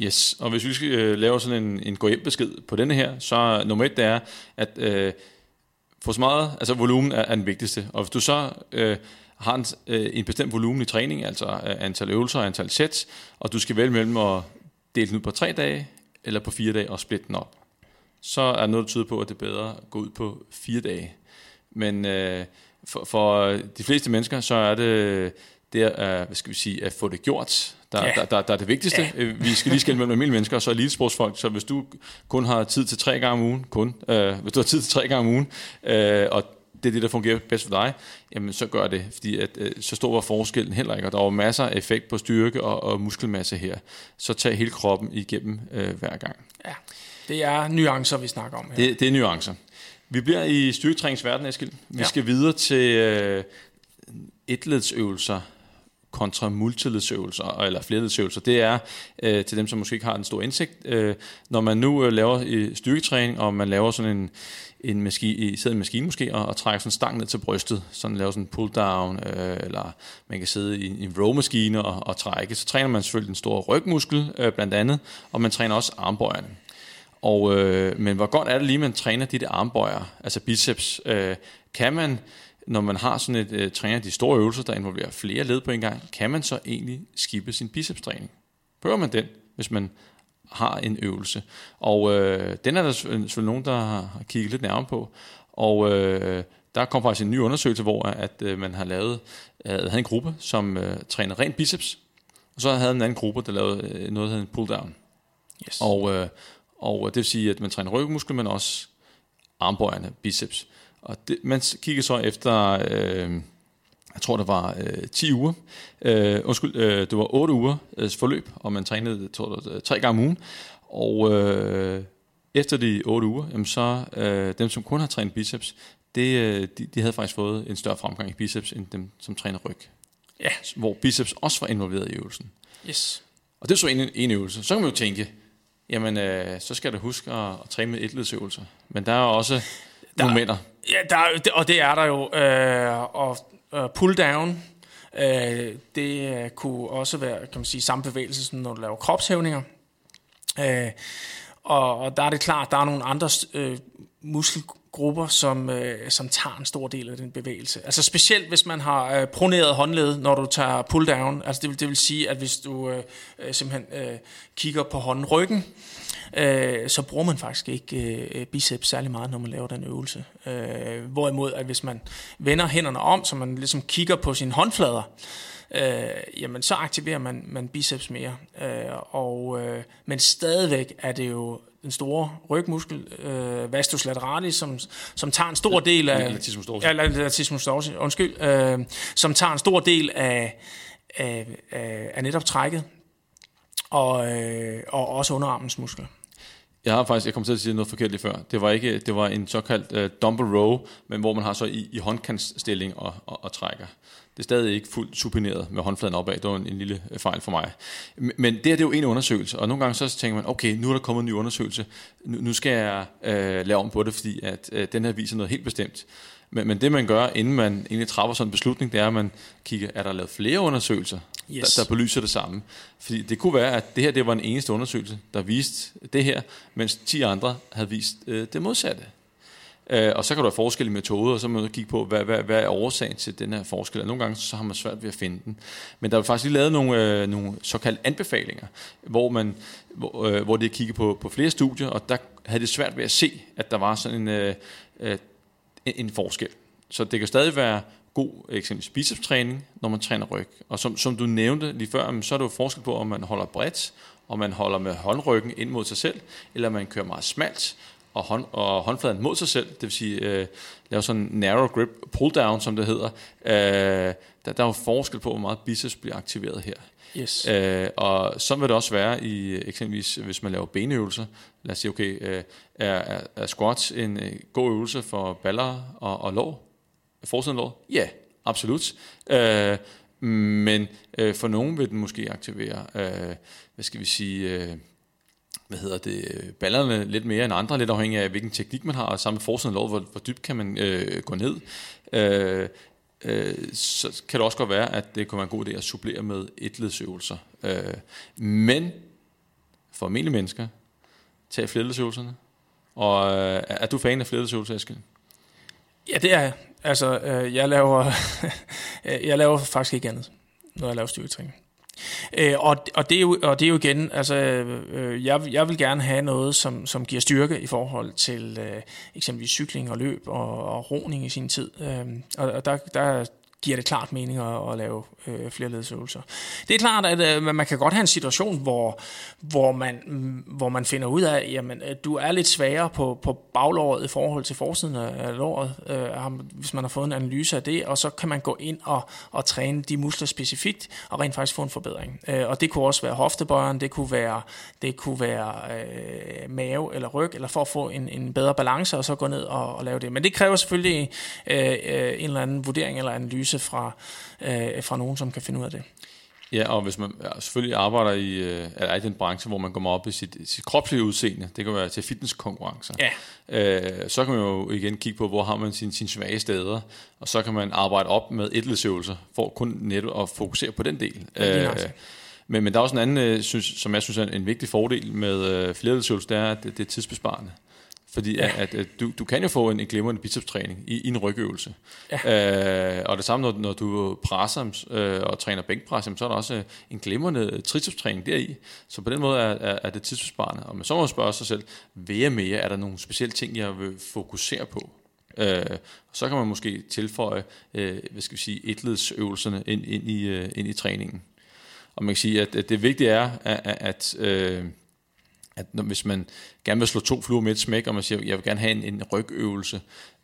Yes, og hvis vi skal øh, lave sådan en, en gå-hjem-besked på denne her, så nummer et, det er, at øh, få så meget, altså volumen er, er den vigtigste. Og hvis du så øh, har en, øh, en bestemt volumen i træning, altså øh, antal øvelser og antal sæt, og du skal vælge mellem at dele den ud på tre dage, eller på fire dage og splitte den op, så er der noget, der tyder på, at det er bedre at gå ud på fire dage. Men øh, for, for de fleste mennesker, så er det... Det er, hvad skal vi sige, at få det gjort, der, yeah. der, der, der er det vigtigste. Yeah. Vi skal lige skille mellem almindelige mennesker og så elitesportsfolk, så hvis du kun har tid til tre gange om ugen, kun, øh, hvis du har tid til tre gange om ugen, øh, og det er det, der fungerer bedst for dig, jamen så gør det, fordi at, øh, så stor var forskellen heller ikke, og der var masser af effekt på styrke og, og muskelmasse her. Så tag hele kroppen igennem øh, hver gang. Ja, det er nuancer, vi snakker om her. Det, det er nuancer. Vi bliver i styrketræningsverden, Eskild. Vi ja. skal videre til øh, etledsøvelser. kontra multiledsøvelser eller flerledsøvelser, det er øh, til dem, som måske ikke har en stor indsigt. Øh, når man nu øh, laver øh, styrketræning, og man laver sådan en, en maski, sidder i en maskine måske, og, og trækker sådan en stang ned til brystet, sådan laver sådan en pull-down, øh, eller man kan sidde i en row-maskine og, og trække, så træner man selvfølgelig den store rygmuskel øh, blandt andet, og man træner også armbøjerne. Og, øh, men hvor godt er det lige, man træner de der armbøjer, altså biceps, øh, kan man, når man har sådan et øh, træner de store øvelser, der involverer flere led på en gang, kan man så egentlig skippe sin bicepstræning? Prøver man den, hvis man har en øvelse? Og øh, den er der selvfølgelig nogen, der har kigget lidt nærmere på. Og øh, der kom faktisk en ny undersøgelse, hvor at, øh, man har lavet, øh, havde en gruppe, som øh, træner rent biceps, og så havde en anden gruppe, der lavede øh, noget, der hedder en pull-down. Yes. Og, øh, og det vil sige, at man træner rygmuskel, men også armbøjerne, biceps. Og det, man kiggede så efter, øh, jeg tror der var øh, ti uger, øh, undskyld, øh, det var otte uger øh, forløb, og man trænede tre gange om ugen. Og øh, efter de otte uger, jamen så øh, dem som kun har trænet biceps, det, de, de havde faktisk fået en større fremgang i biceps end dem som træner ryg. Ja, hvor biceps også var involveret i øvelsen. Yes. Og det er så en, en øvelse. Så kan man jo tænke, jamen øh, så skal du huske at, at træne med etledsøvelser. Men der er også der, momenter. Ja, der, og det er der jo. Øh, og øh, pull-down, øh, det kunne også være, kan man sige, samme bevægelse, som når du laver kropshævninger. Øh, og, og der er det klart, der er nogle andre øh, muskelgrupper, som, øh, som tager en stor del af den bevægelse. Altså specielt, hvis man har øh, proneret håndled, når du tager pull-down. Altså det vil, det vil sige, at hvis du øh, simpelthen øh, kigger på håndryggen, så bruger man faktisk ikke biceps særlig meget, når man laver den øvelse. Hvorimod, at hvis man vender hænderne om, så man ligesom kigger på sine håndflader, jamen så aktiverer man, man biceps mere. Og, men stadigvæk er det jo den store rygmuskel, vastus lateralis, som, som tager en stor del af... Latissimus dorsi. Ja, latissimus dorsi, undskyld. Som tager en stor del af, af, af, af netop trækket. Og, øh, og også underarmens muskler. Jeg har faktisk, jeg kom til at sige noget forkert lige før. Det var ikke, det var en såkaldt øh, dumbbell row, men hvor man har så i, i håndkantsstilling og, og, og trækker. Det er stadig ikke fuldt supineret med håndfladen opad. Det var en, en lille fejl for mig. Men det her, det er jo en undersøgelse, og nogle gange så tænker man, okay, nu er der kommet en ny undersøgelse. Nu, nu skal jeg øh, lave om på det, fordi at øh, den her viser noget helt bestemt. Men, men det man gør, inden man egentlig træffer sådan en beslutning, det er, at man kigger, er der lavet flere undersøgelser, yes. der, der belyser det samme. Fordi det kunne være, at det her, det var en eneste undersøgelse, der viste det her, mens ti andre havde vist øh, det modsatte. Øh, og så kan der være forskellige metoder, og så må man kigge på, hvad, hvad, hvad er årsagen til den her forskel. Og nogle gange så har man svært ved at finde den. Men der er faktisk lige lavet nogle, øh, nogle såkaldte anbefalinger, hvor, man, hvor, øh, hvor de kigger på, på flere studier, og der havde det svært ved at se, at der var sådan en... Øh, øh, en forskel. Så det kan stadig være god eksempelvis bicepstræning, når man træner ryg. Og som, som du nævnte lige før, så er der jo forskel på, om man holder bredt, og man holder med håndryggen ind mod sig selv, eller man kører meget smalt, og, hånd, og håndfladen mod sig selv, det vil sige, øh, laver sådan en narrow grip pull-down, som det hedder. Øh, der, der er jo forskel på, hvor meget biceps bliver aktiveret her. Yes. Øh, og så vil det også være i eksempelvis, hvis man laver benøvelser. Lad os sige, okay, øh, er, er squats en øh, god øvelse for baller og, og lår? Forsiden lår? Ja, yeah, absolut. Øh, men øh, for nogen vil den måske aktivere, øh, hvad skal vi sige, øh, hvad hedder det, ballerne lidt mere end andre, lidt afhængig af, hvilken teknik man har, og samme forsiden lår, hvor, hvor dybt kan man øh, gå ned. Øh, så kan det også godt være, at det kan være en god idé at supplere med etledsøvelser. Men for almindelige mennesker, tag flerledsøvelserne. Og er du fan af flerledsøvelser, Eskild? Ja, det er jeg. Altså, jeg laver, jeg laver faktisk ikke andet, når jeg laver styrketræning. Og, og, det er jo, og det er jo igen, altså, jeg, jeg vil gerne have noget, som, som giver styrke i forhold til øh, eksempelvis cykling og løb og, og roning i sin tid. Øh, og der, der giver det klart mening at, at lave øh, flerledsøvelser. Det er klart, at øh, man kan godt have en situation, hvor, hvor, man, hvor man finder ud af, jamen, at du er lidt svagere på, på baglåret i forhold til forsiden af låret, øh, hvis man har fået en analyse af det, og så kan man gå ind og, og træne de muskler specifikt, og rent faktisk få en forbedring. Øh, og det kunne også være hoftebøjeren, det kunne være, det kunne være øh, mave eller ryg, eller for at få en, en bedre balance, og så gå ned og, og lave det. Men det kræver selvfølgelig øh, øh, en eller anden vurdering eller analyse, støtte fra, øh, fra nogen, som kan finde ud af det. Ja, og hvis man ja, selvfølgelig arbejder i, øh, er i den branche, hvor man går meget op i sit, sit kropslige udseende, det kan være til fitnesskonkurrencer, ja. øh, så kan man jo igen kigge på, hvor har man sine, sine svage steder, og så kan man arbejde op med ætelsøvelser, for kun netop at fokusere på den del. Ja, øh, men, men der er også en anden, øh, synes, som jeg synes er en, en vigtig fordel med øh, flerætelsøvelser, det er, at det, det er tidsbesparende. Fordi ja. at, at du, du kan jo få en, en glimrende bicepstræning i, i en rygøvelse. Ja. Øh, og det samme, når, når du presser øh, og træner bænkpres, så er der også en glimrende tricepstræning deri. Så på den måde er, er, er det tidsbesparende. Og man så må spørge sig selv, hvad er mere? Er der nogle specielle ting, jeg vil fokusere på? Øh, og så kan man måske tilføje, øh, hvad skal vi sige, etledsøvelserne ind, ind, i, øh, ind i træningen. Og man kan sige, at, at det vigtige er, at... at øh, at hvis man gerne vil slå to fluer med et smæk, og man siger, jeg vil gerne have en, en rygøvelse,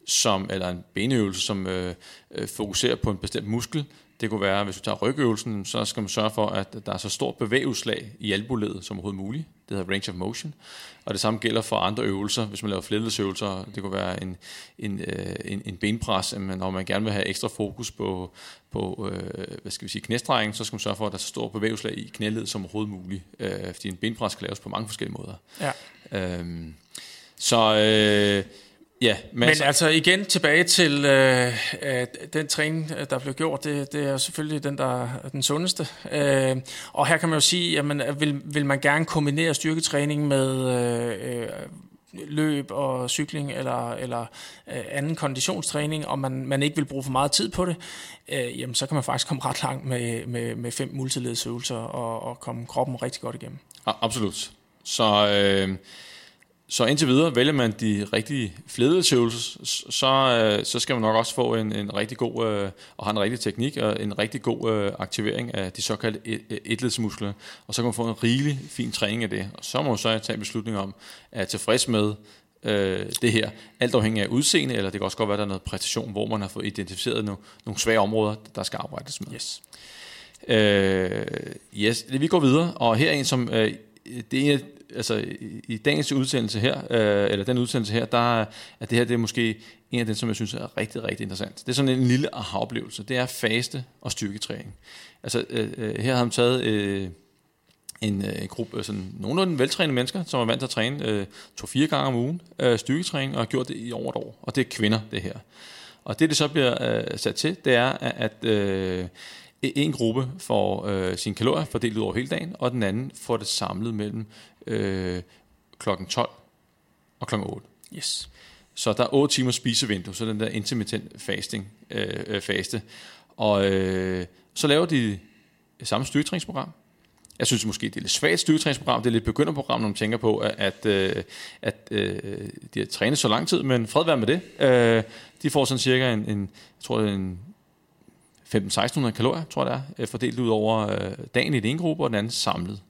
som, eller en benøvelse, som øh, øh, fokuserer på en bestemt muskel, det kunne være, hvis du tager rygøvelsen, så skal man sørge for, at der er så stort bevægeudslag i albuledet som overhovedet muligt. Det hedder range of motion. Og det samme gælder for andre øvelser. Hvis man laver fletledsøvelser, det kunne være en, en, en, en benpres, når man gerne vil have ekstra fokus på, på hvad skal vi sige, knæstrækken, så skal man sørge for, at der er så stort bevægeudslag i knæledet som overhovedet muligt. Fordi en benpres kan laves på mange forskellige måder. Ja. Øhm, så... Øh, Ja, men, men altså, altså igen tilbage til øh, øh, den træning, der blev gjort, det, det er selvfølgelig den, der er den sundeste. Øh, og her kan man jo sige, at man, vil, vil man gerne kombinere styrketræning med øh, øh, løb og cykling eller, eller øh, anden konditionstræning, og man, man ikke vil bruge for meget tid på det, øh, jamen så kan man faktisk komme ret langt med, med, med fem multiledsøvelser og, og komme kroppen rigtig godt igennem. Ja, absolut. Så... Øh Så indtil videre vælger man de rigtige fledeøvelser, så, så skal man nok også få en, en rigtig god, øh, og have en rigtig teknik, og en rigtig god øh, aktivering af de såkaldte etledsmuskler. Og så kan man få en rigelig fin træning af det. Og så må man så tage en beslutning om, at er tilfreds med øh, det her. Alt afhængig af udseende, eller det kan også godt være, at der er noget præstation, hvor man har fået identificeret nogle, nogle svære områder, der skal arbejdes med. Yes. Øh, yes. Vi går videre, og her er en, som... Øh, det er en af altså i dagens udsendelse her, øh, eller den udsendelse her, der er det her, det er måske en af dem, som jeg synes er rigtig, rigtig interessant. Det er sådan en lille aha-oplevelse. Det er faste og styrketræning. Altså øh, her har han taget øh, en øh, gruppe, sådan nogenlunde veltrænede mennesker, som er vant til at træne øh, to-fire gange om ugen øh, styrketræning, og har gjort det i over et år. Og det er kvinder, det her. Og det, det så bliver øh, sat til, det er, at øh, en gruppe får øh, sine kalorier fordelt ud over hele dagen, og den anden får det samlet mellem øh, klokken tolv og klokken otte. Yes. Så der er otte timer spisevindue, så den der intermittent fasting, øh, faste. Og øh, så laver de samme styrketræningsprogram. Jeg synes måske, det er lidt svagt styrketræningsprogram, det er lidt begynderprogram, når man tænker på, at, at, at øh, de har trænet så lang tid, men fred være med det. Øh, de får sådan cirka en, en jeg tror det er en femten til seksten hundrede kalorier, tror jeg det er, fordelt ud over dagen i den ene gruppe, og den anden samlet.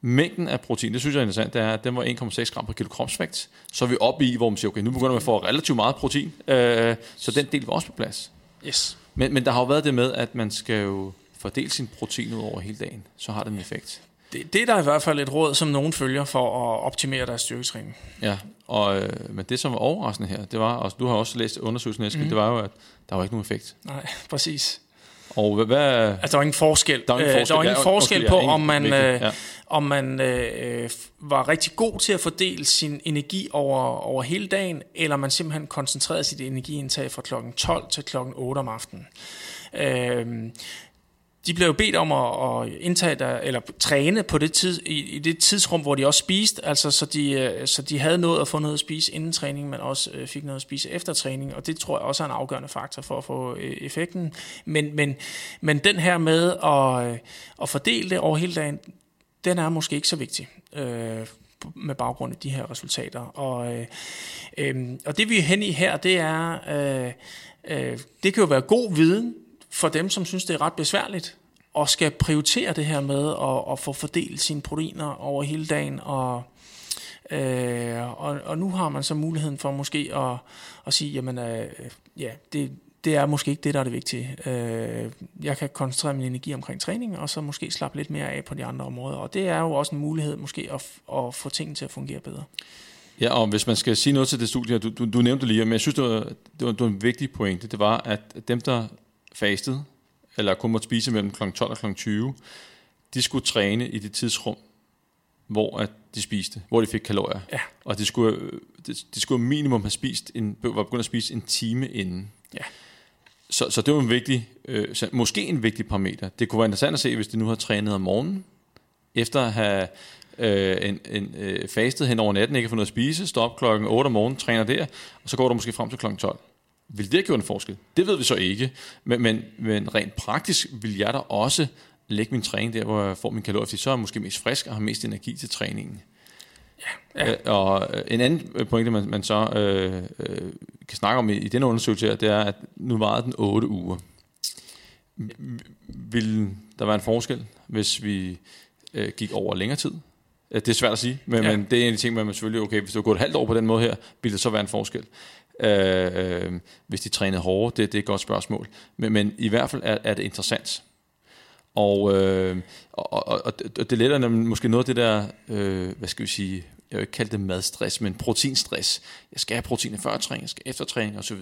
Mængden af protein, det synes jeg er interessant, det er, at den var en komma seks gram per kilo kropsvægt. Så er vi oppe i, hvor man siger, okay, nu begynder man at få relativt meget protein, øh, så den del var også på plads. Yes. Men, men der har jo været det med, at man skal jo fordele sin protein ud over hele dagen, så har det en effekt. Det, det er der i hvert fald et råd, som nogen følger for at optimere deres styrketræning. Ja, og, øh, men det som var overraskende her, det var, og du har også læst undersøgelsen, Eskild, mm. det var jo, at der var ikke nogen effekt. Nej, præcis. Og hvad, hvad, altså, der var ingen forskel. Der var ingen forskel, der var ingen forskel der var, på, om man, øh, ja. om man øh, var rigtig god til at fordele sin energi over, over hele dagen, eller man simpelthen koncentrerede sit energiindtag fra klokken tolv til klokken otte om aftenen. Øh, De blev jo bedt om at, at indtage der, eller træne på det tids, i, i det tidsrum, hvor de også spiste, altså så de, så de havde noget at få noget at spise inden træning, men også fik noget at spise efter træning, og det tror jeg også er en afgørende faktor for at få effekten. Men, men, men den her med at, at fordele det over hele dagen, den er måske ikke så vigtig øh, med baggrund af de her resultater. Og, øh, og det vi er hen i her, det er, øh, øh, det kan jo være god viden, for dem, som synes, det er ret besværligt, og skal prioritere det her med at, at få fordelt sine proteiner over hele dagen. Og, øh, og, og nu har man så muligheden for måske at, at sige, jamen øh, ja, det, det er måske ikke det, der er det vigtige. Øh, jeg kan koncentrere min energi omkring træning, og så måske slappe lidt mere af på de andre områder. Og det er jo også en mulighed måske at, at få tingene til at fungere bedre. Ja, og hvis man skal sige noget til det studie, du, du, du nævnte lige, men jeg synes, det var, det var, det var en vigtig pointe, det var, at dem, der fastet, eller kun måtte spise mellem klokken tolv og klokken tyve, de skulle træne i det tidsrum, hvor at de spiste, hvor de fik kalorier. Ja. Og de skulle, de, de skulle minimum have spist en, var begyndt at spise en time inden. Ja. Så, så det var en vigtig, øh, måske en vigtig parameter. Det kunne være interessant at se, hvis de nu har trænet om morgenen, efter at have øh, en, en øh, fastet hen over natten, ikke har fået noget at spise, stop klokken otte om morgenen, træner der, og så går du måske frem til klokken tolv. Vil det have gjort en forskel? Det ved vi så ikke, men, men, men rent praktisk vil jeg da også lægge min træning der, hvor jeg får min kalorier, fordi så er jeg måske mest frisk og har mest energi til træningen. Ja, ja. Og en anden pointe, man, man så øh, øh, kan snakke om i, i denne undersøgelse her, det er, at nu varede den otte uger. Vil der være en forskel, hvis vi øh, gik over længere tid? Det er svært at sige, men, ja. men det er en af de ting, man selvfølgelig, okay, hvis du går et halvt år på den måde her, vil der så være en forskel? Øh, øh, hvis de trænede hårdere, det, det er et godt spørgsmål. Men, men i hvert fald er, er det interessant. Og, øh, og, og, og det letter måske noget af det der, øh, hvad skal vi sige, jeg vil ikke kalde det madstress, men proteinstress. Jeg skal have protein før træning, jeg skal efter træning osv.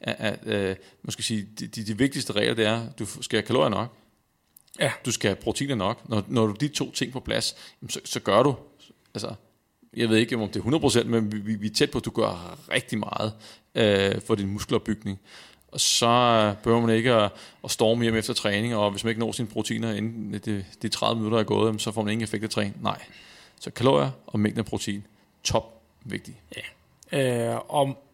At, at, øh, måske sige, de, de vigtigste regler, det er, du skal have kalorier nok, ja. Du skal have proteiner nok. Når, når du de to ting på plads, så, så gør du, altså, jeg ved ikke om det er hundrede procent, men vi, vi er tæt på, at du gør rigtig meget øh, for din muskelopbygning. Og så behøver man ikke at, at storme hjem efter træning, og hvis man ikke når sine proteiner inden de, de tredive minutter er gået, så får man ingen effekt af træning. Nej. Så kalorier og mængden af protein, top vigtigt. Ja. Øh, og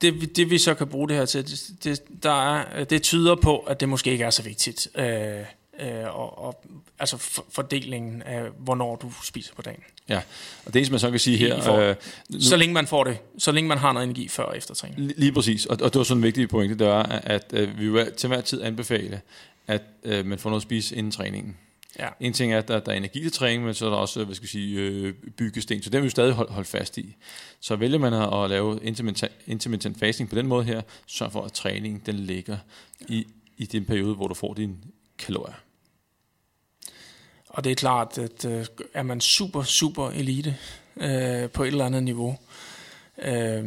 det, det vi så kan bruge det her til, det, det, der er, det tyder på, at det måske ikke er så vigtigt. Øh, og, og, altså for, fordelingen af, hvornår du spiser på dagen. Ja, og det eneste man så kan sige her får, øh, nu, så længe man får det, så længe man har noget energi før og efter træning. Lige, lige præcis, og, og det var sådan en vigtig pointe, det var, at, at vi jo til hver tid anbefale, at, at man får noget at spise inden træningen. Ja. En ting er, at der, der er energi til træning, men så er der også, hvad skal jeg sige, øh, byggesten, så den vil vi stadig holde, holde fast i. Så vælger man at lave intermittent, intermittent fasting på den måde her, så for at træningen den ligger i, i den periode, hvor du får dine kalorier. Og det er klart, at øh, er man super, super elite øh, på et eller andet niveau, øh,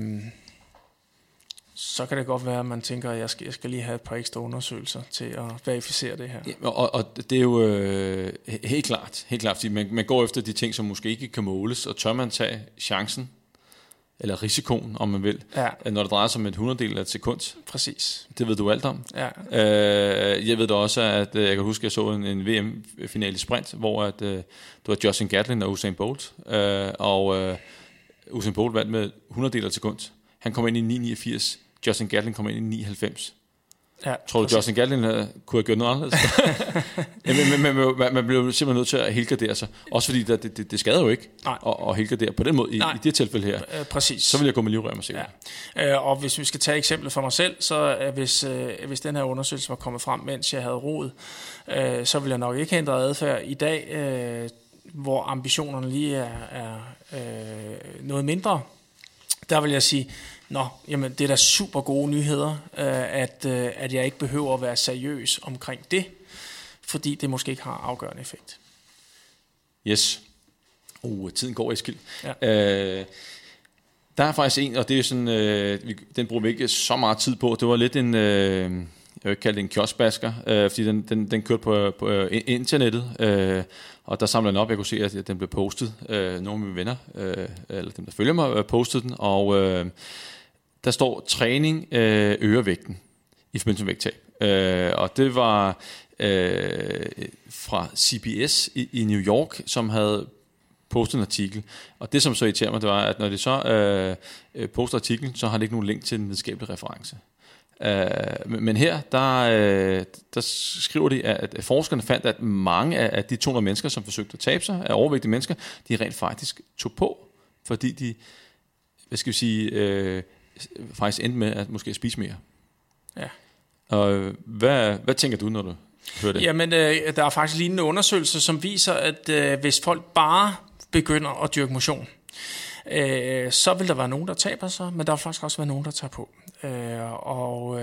så kan det godt være, at man tænker, at jeg skal, jeg skal lige have et par ekstra undersøgelser til at verificere det her. Ja, og, og det er jo øh, helt klart, helt klart, fordi man, man går efter de ting, som måske ikke kan måles, og tør man tage chancen, eller risikoen, om man vil, ja. Når det drejer sig om et hundreddel af et sekund. Præcis. Det ved du alt om. Ja. Øh, jeg ved da også, at jeg kan huske, at jeg så en, en V M-finale sprint, hvor at, øh, det var Justin Gatlin og Usain Bolt, øh, og øh, Usain Bolt vandt med hundreddel af et sekund. Han kom ind i ni komma niogfirs, Justin Gatlin kom ind i ni komma halvfems. Ja, tror du, Justin Gatlin kunne have gjort noget anderledes? ja, men, men, men, man, man bliver simpelthen nødt til at helgardere sig. Også fordi der, det, det, det skader jo ikke at helgardere på den måde i, i det tilfælde her. Æ, præcis. Så vil jeg gå med livrem og se. Ja. Og hvis vi skal tage eksemplet for mig selv, så hvis, hvis den her undersøgelse var kommet frem, mens jeg havde rod, øh, så ville jeg nok ikke have ændret adfærd i dag, øh, hvor ambitionerne lige er, er øh, noget mindre. Der vil jeg sige, nå, jamen det er da super gode nyheder, at, at jeg ikke behøver at være seriøs omkring det, fordi det måske ikke har afgørende effekt. Yes. Uh, tiden går, Eskild. Ja. Uh, der er faktisk en, og det er sådan, uh, den bruger vi ikke så meget tid på. Det var lidt en, uh, jeg vil ikke kalde det en kioskbasker, uh, fordi den, den, den kørte på, på uh, internettet, uh, og der samlede den op. Jeg kunne se, at den blev postet. Uh, nogle af mine venner, uh, eller dem, der følger mig, uh, postede den, og... Uh, Der står, træning øh, øger vægten i forbindelse med vægttab. Øh, og det var øh, fra C B S i, i New York, som havde postet en artikel. Og det, som så irriterer mig, det var, at når de så øh, poster artiklen, så har det ikke nogen link til en videnskabelig reference. Øh, men her, der, øh, der skriver de, at forskerne fandt, at mange af de to hundrede mennesker, som forsøgte at tabe sig, er overvægtige mennesker, de rent faktisk tog på, fordi de, hvad skal vi sige... Øh, faktisk endte med at måske spise mere. Ja. Og hvad, hvad tænker du, når du hører det? Jamen, øh, der er faktisk lignende undersøgelser, som viser, at øh, hvis folk bare begynder at dyrke motion, øh, så vil der være nogen, der taber sig, men der vil faktisk også være nogen, der tager på. Øh, og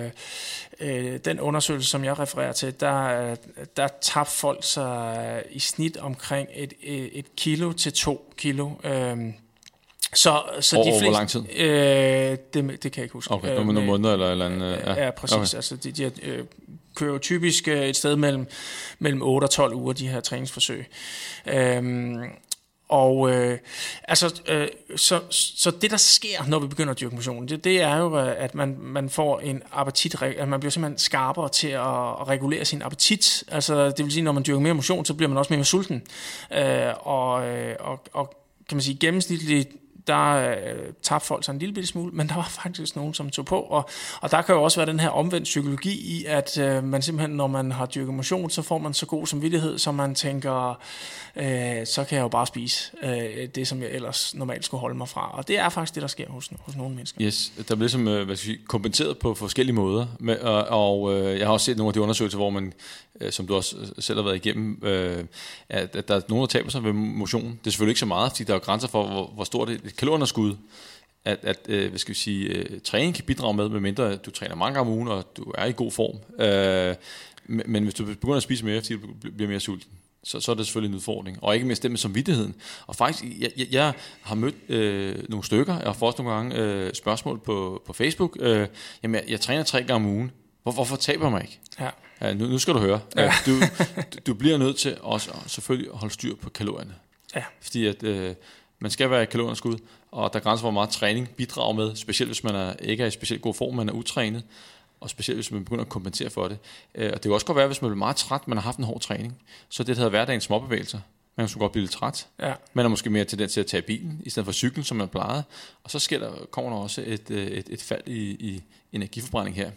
øh, den undersøgelse, som jeg refererer til, der, der tabte folk sig i snit omkring et, et kilo til to kilo øh, Så, så over, de fleste, hvor lang tid? Øh, det, det kan jeg ikke huske. Okay, nogle måneder eller et eller andet. Øh, ja, præcis. Okay. Altså, de, de øh, kører jo typisk et sted mellem, mellem otte og tolv uger, de her træningsforsøg. Øh, og øh, altså, øh, så, så det der sker, når vi begynder at dyrke motion, det, det er jo, at man, man får en appetit, at man bliver simpelthen skarpere til at, at regulere sin appetit. Altså, det vil sige, når man dyrker mere motion, så bliver man også mere sulten. Øh, og, og, og kan man sige, gennemsnitligt der øh, tabte folk sig en lille bitte smule, men der var faktisk nogen, som tog på, og, og der kan jo også være den her omvendt psykologi i, at øh, man simpelthen, når man har dyrket motion, så får man så god samvittighed, så man tænker, øh, så kan jeg jo bare spise øh, det, som jeg ellers normalt skulle holde mig fra, og det er faktisk det, der sker hos, hos nogle mennesker. Yes, der bliver ligesom øh, hvad skal jeg sige, kompenseret på forskellige måder, med, og, og øh, jeg har også set nogle af de undersøgelser, hvor man, øh, som du også selv har været igennem, øh, at, at der er nogen, der taber sig ved motion. Det er selvfølgelig ikke så meget, fordi der er grænser for, hvor, hvor stort det kalorunderskud, at, at øh, hvad skal vi sige, øh, træning kan bidrage med, medmindre du træner mange gange om ugen, og du er i god form. Øh, men, men hvis du begynder at spise mere, fordi du bliver mere sulten, så, så er det selvfølgelig en udfordring. Og ikke mindst det med samvittigheden. Og faktisk, jeg, jeg, jeg har mødt øh, nogle stykker, jeg har fået nogle gange øh, spørgsmål på, på Facebook. Øh, jamen, jeg, jeg træner tre gange om ugen. Hvor, hvorfor taber man ikke? Ja. Ja, nu, nu skal du høre. Ja. Du, du bliver nødt til også selvfølgelig at holde styr på kalorierne. Ja. Fordi at... Øh, man skal være i kalorunderskud, og der er grænser for, hvor meget træning bidrager med, specielt hvis man er, ikke er i specielt god form, man er utrænet, og specielt hvis man begynder at kompensere for det. Og det kan også godt være, hvis man bliver meget træt, man har haft en hård træning, så det hedder hverdagens småbevægelser. Man kan sgu godt blive lidt træt. Ja. Man er måske mere tendens til at tage bilen, i stedet for cyklen, som man plejede. Og så sker der, kommer der også et, et, et fald i, i energiforbrænding her.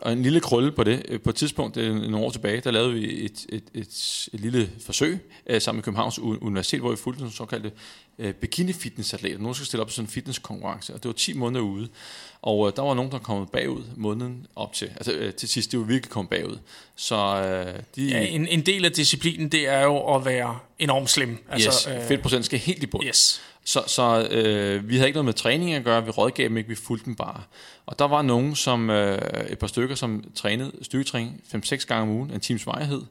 Og en lille krølle på det. På et tidspunkt, nogle år tilbage, der lavede vi et, et, et, et lille forsøg sammen med Københavns Universitet, hvor vi fulgte nogle såkaldte bikini-fitness-atleter. Nogle skulle stille op til sådan en fitness-konkurrence, og det var ti måneder ude. Og der var nogen, der kom bagud måneden op til. Altså til sidst, det var virkelig kommet bagud. Så de... Ja, en, en del af disciplinen, det er jo at være enormt slim. Altså, yes, øh... fedtprocent skal helt i bund. Yes. Så, så øh, vi havde ikke noget med træning at gøre, vi rådgav dem ikke, vi fulgte dem bare. Og der var nogen, som øh, et par stykker, som trænede styrketræning fem seks gange om ugen, en times varighed,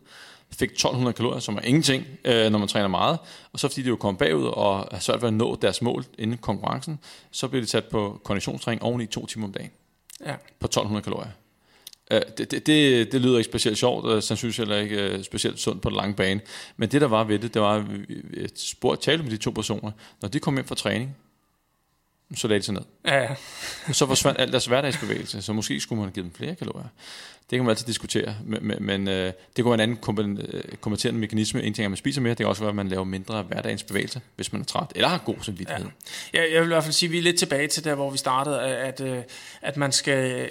fik tolv hundrede kalorier, som er ingenting, øh, når man træner meget. Og så fordi de jo kom bagud og har svært ved at nå deres mål inden konkurrencen, så blev de sat på konditionstræning oveni to timer om dagen, ja, på tolv hundrede kalorier. Det, det, det, det lyder ikke specielt sjovt, og sandsynligvis heller ikke specielt sundt på den lange bane. Men det der var ved det, det var et spor at tale med de to personer. Når de kom hjem fra træning, så lagde de sig ned. Ja. Så forsvandt alt deres hverdagsbevægelse, så måske skulle man have givet dem flere kalorier. Det kan man altid diskutere, men, men det kan være en anden kompenserende mekanisme. En ting er, at man spiser mere, det kan også være, at man laver mindre hverdagens bevægelser, hvis man er træt, eller har god samvittighed. Ja. Jeg vil i hvert fald sige, at vi er lidt tilbage til der, hvor vi startede, at, at man skal...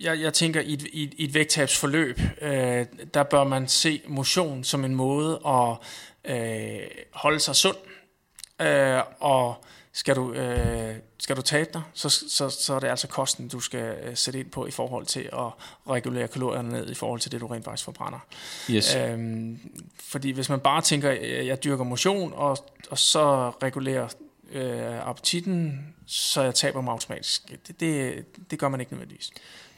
Jeg, jeg tænker, i et, i et vægttabsforløb, øh, der bør man se motion som en måde at øh, holde sig sund, øh, og... Skal du, øh, skal du tabe dig, så, så, så er det altså kosten, du skal øh, sætte ind på i forhold til at regulere kalorierne ned i forhold til det, du rent faktisk forbrænder. Yes. Øhm, fordi hvis man bare tænker, øh, jeg dyrker motion, og, og så regulerer øh, appetitten, så jeg taber mig automatisk. Det, det, det gør man ikke nødvendigvis.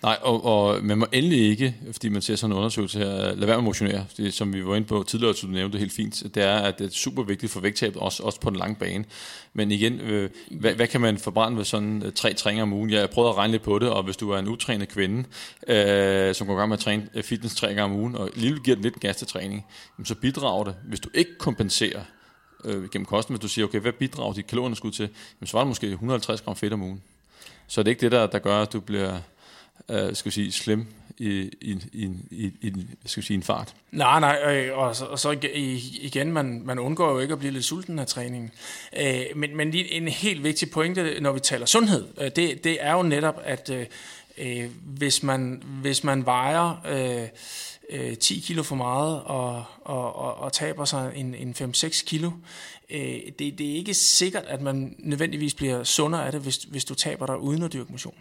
Nej, og, og man må endelig ikke, fordi man ser sådan en undersøgelse her, lad være med at motionere. Det, som vi var inde på tidligere, så du nævnte det helt fint, det er, at det er super vigtigt for vægttabet, også, også på den lange bane. Men igen, øh, hvad, hvad kan man forbrænde ved sådan øh, tre træninger om ugen? Jeg prøvede at regne lidt på det, og hvis du er en utrænet kvinde, øh, som går i gang med at træne øh, fitness tre gange om ugen, og lige giver den lidt gas til træning, så bidrager det, hvis du ikke kompenserer øh, gennem kosten, hvis du siger, okay, hvad bidrager dit kalorunderskud til? Jamen, så var det måske et hundrede og halvtreds gram fedt om ugen. Så er det ikke det, der, der gør, at du bliver... Uh, skal vi sige, slem i, i, i, i, i skal vi sige, en fart. Nej, nej, og så, og så igen, man, man undgår jo ikke at blive lidt sulten af træningen. Uh, men, men lige en helt vigtig pointe, når vi taler sundhed, uh, det, det er jo netop, at uh, uh, hvis, man, hvis man vejer uh, uh, ti kilo for meget og, og, og, og taber sig en, en fem seks kilo, det, det er ikke sikkert, at man nødvendigvis bliver sundere af det, hvis, hvis du taber dig uden at dyrke motion.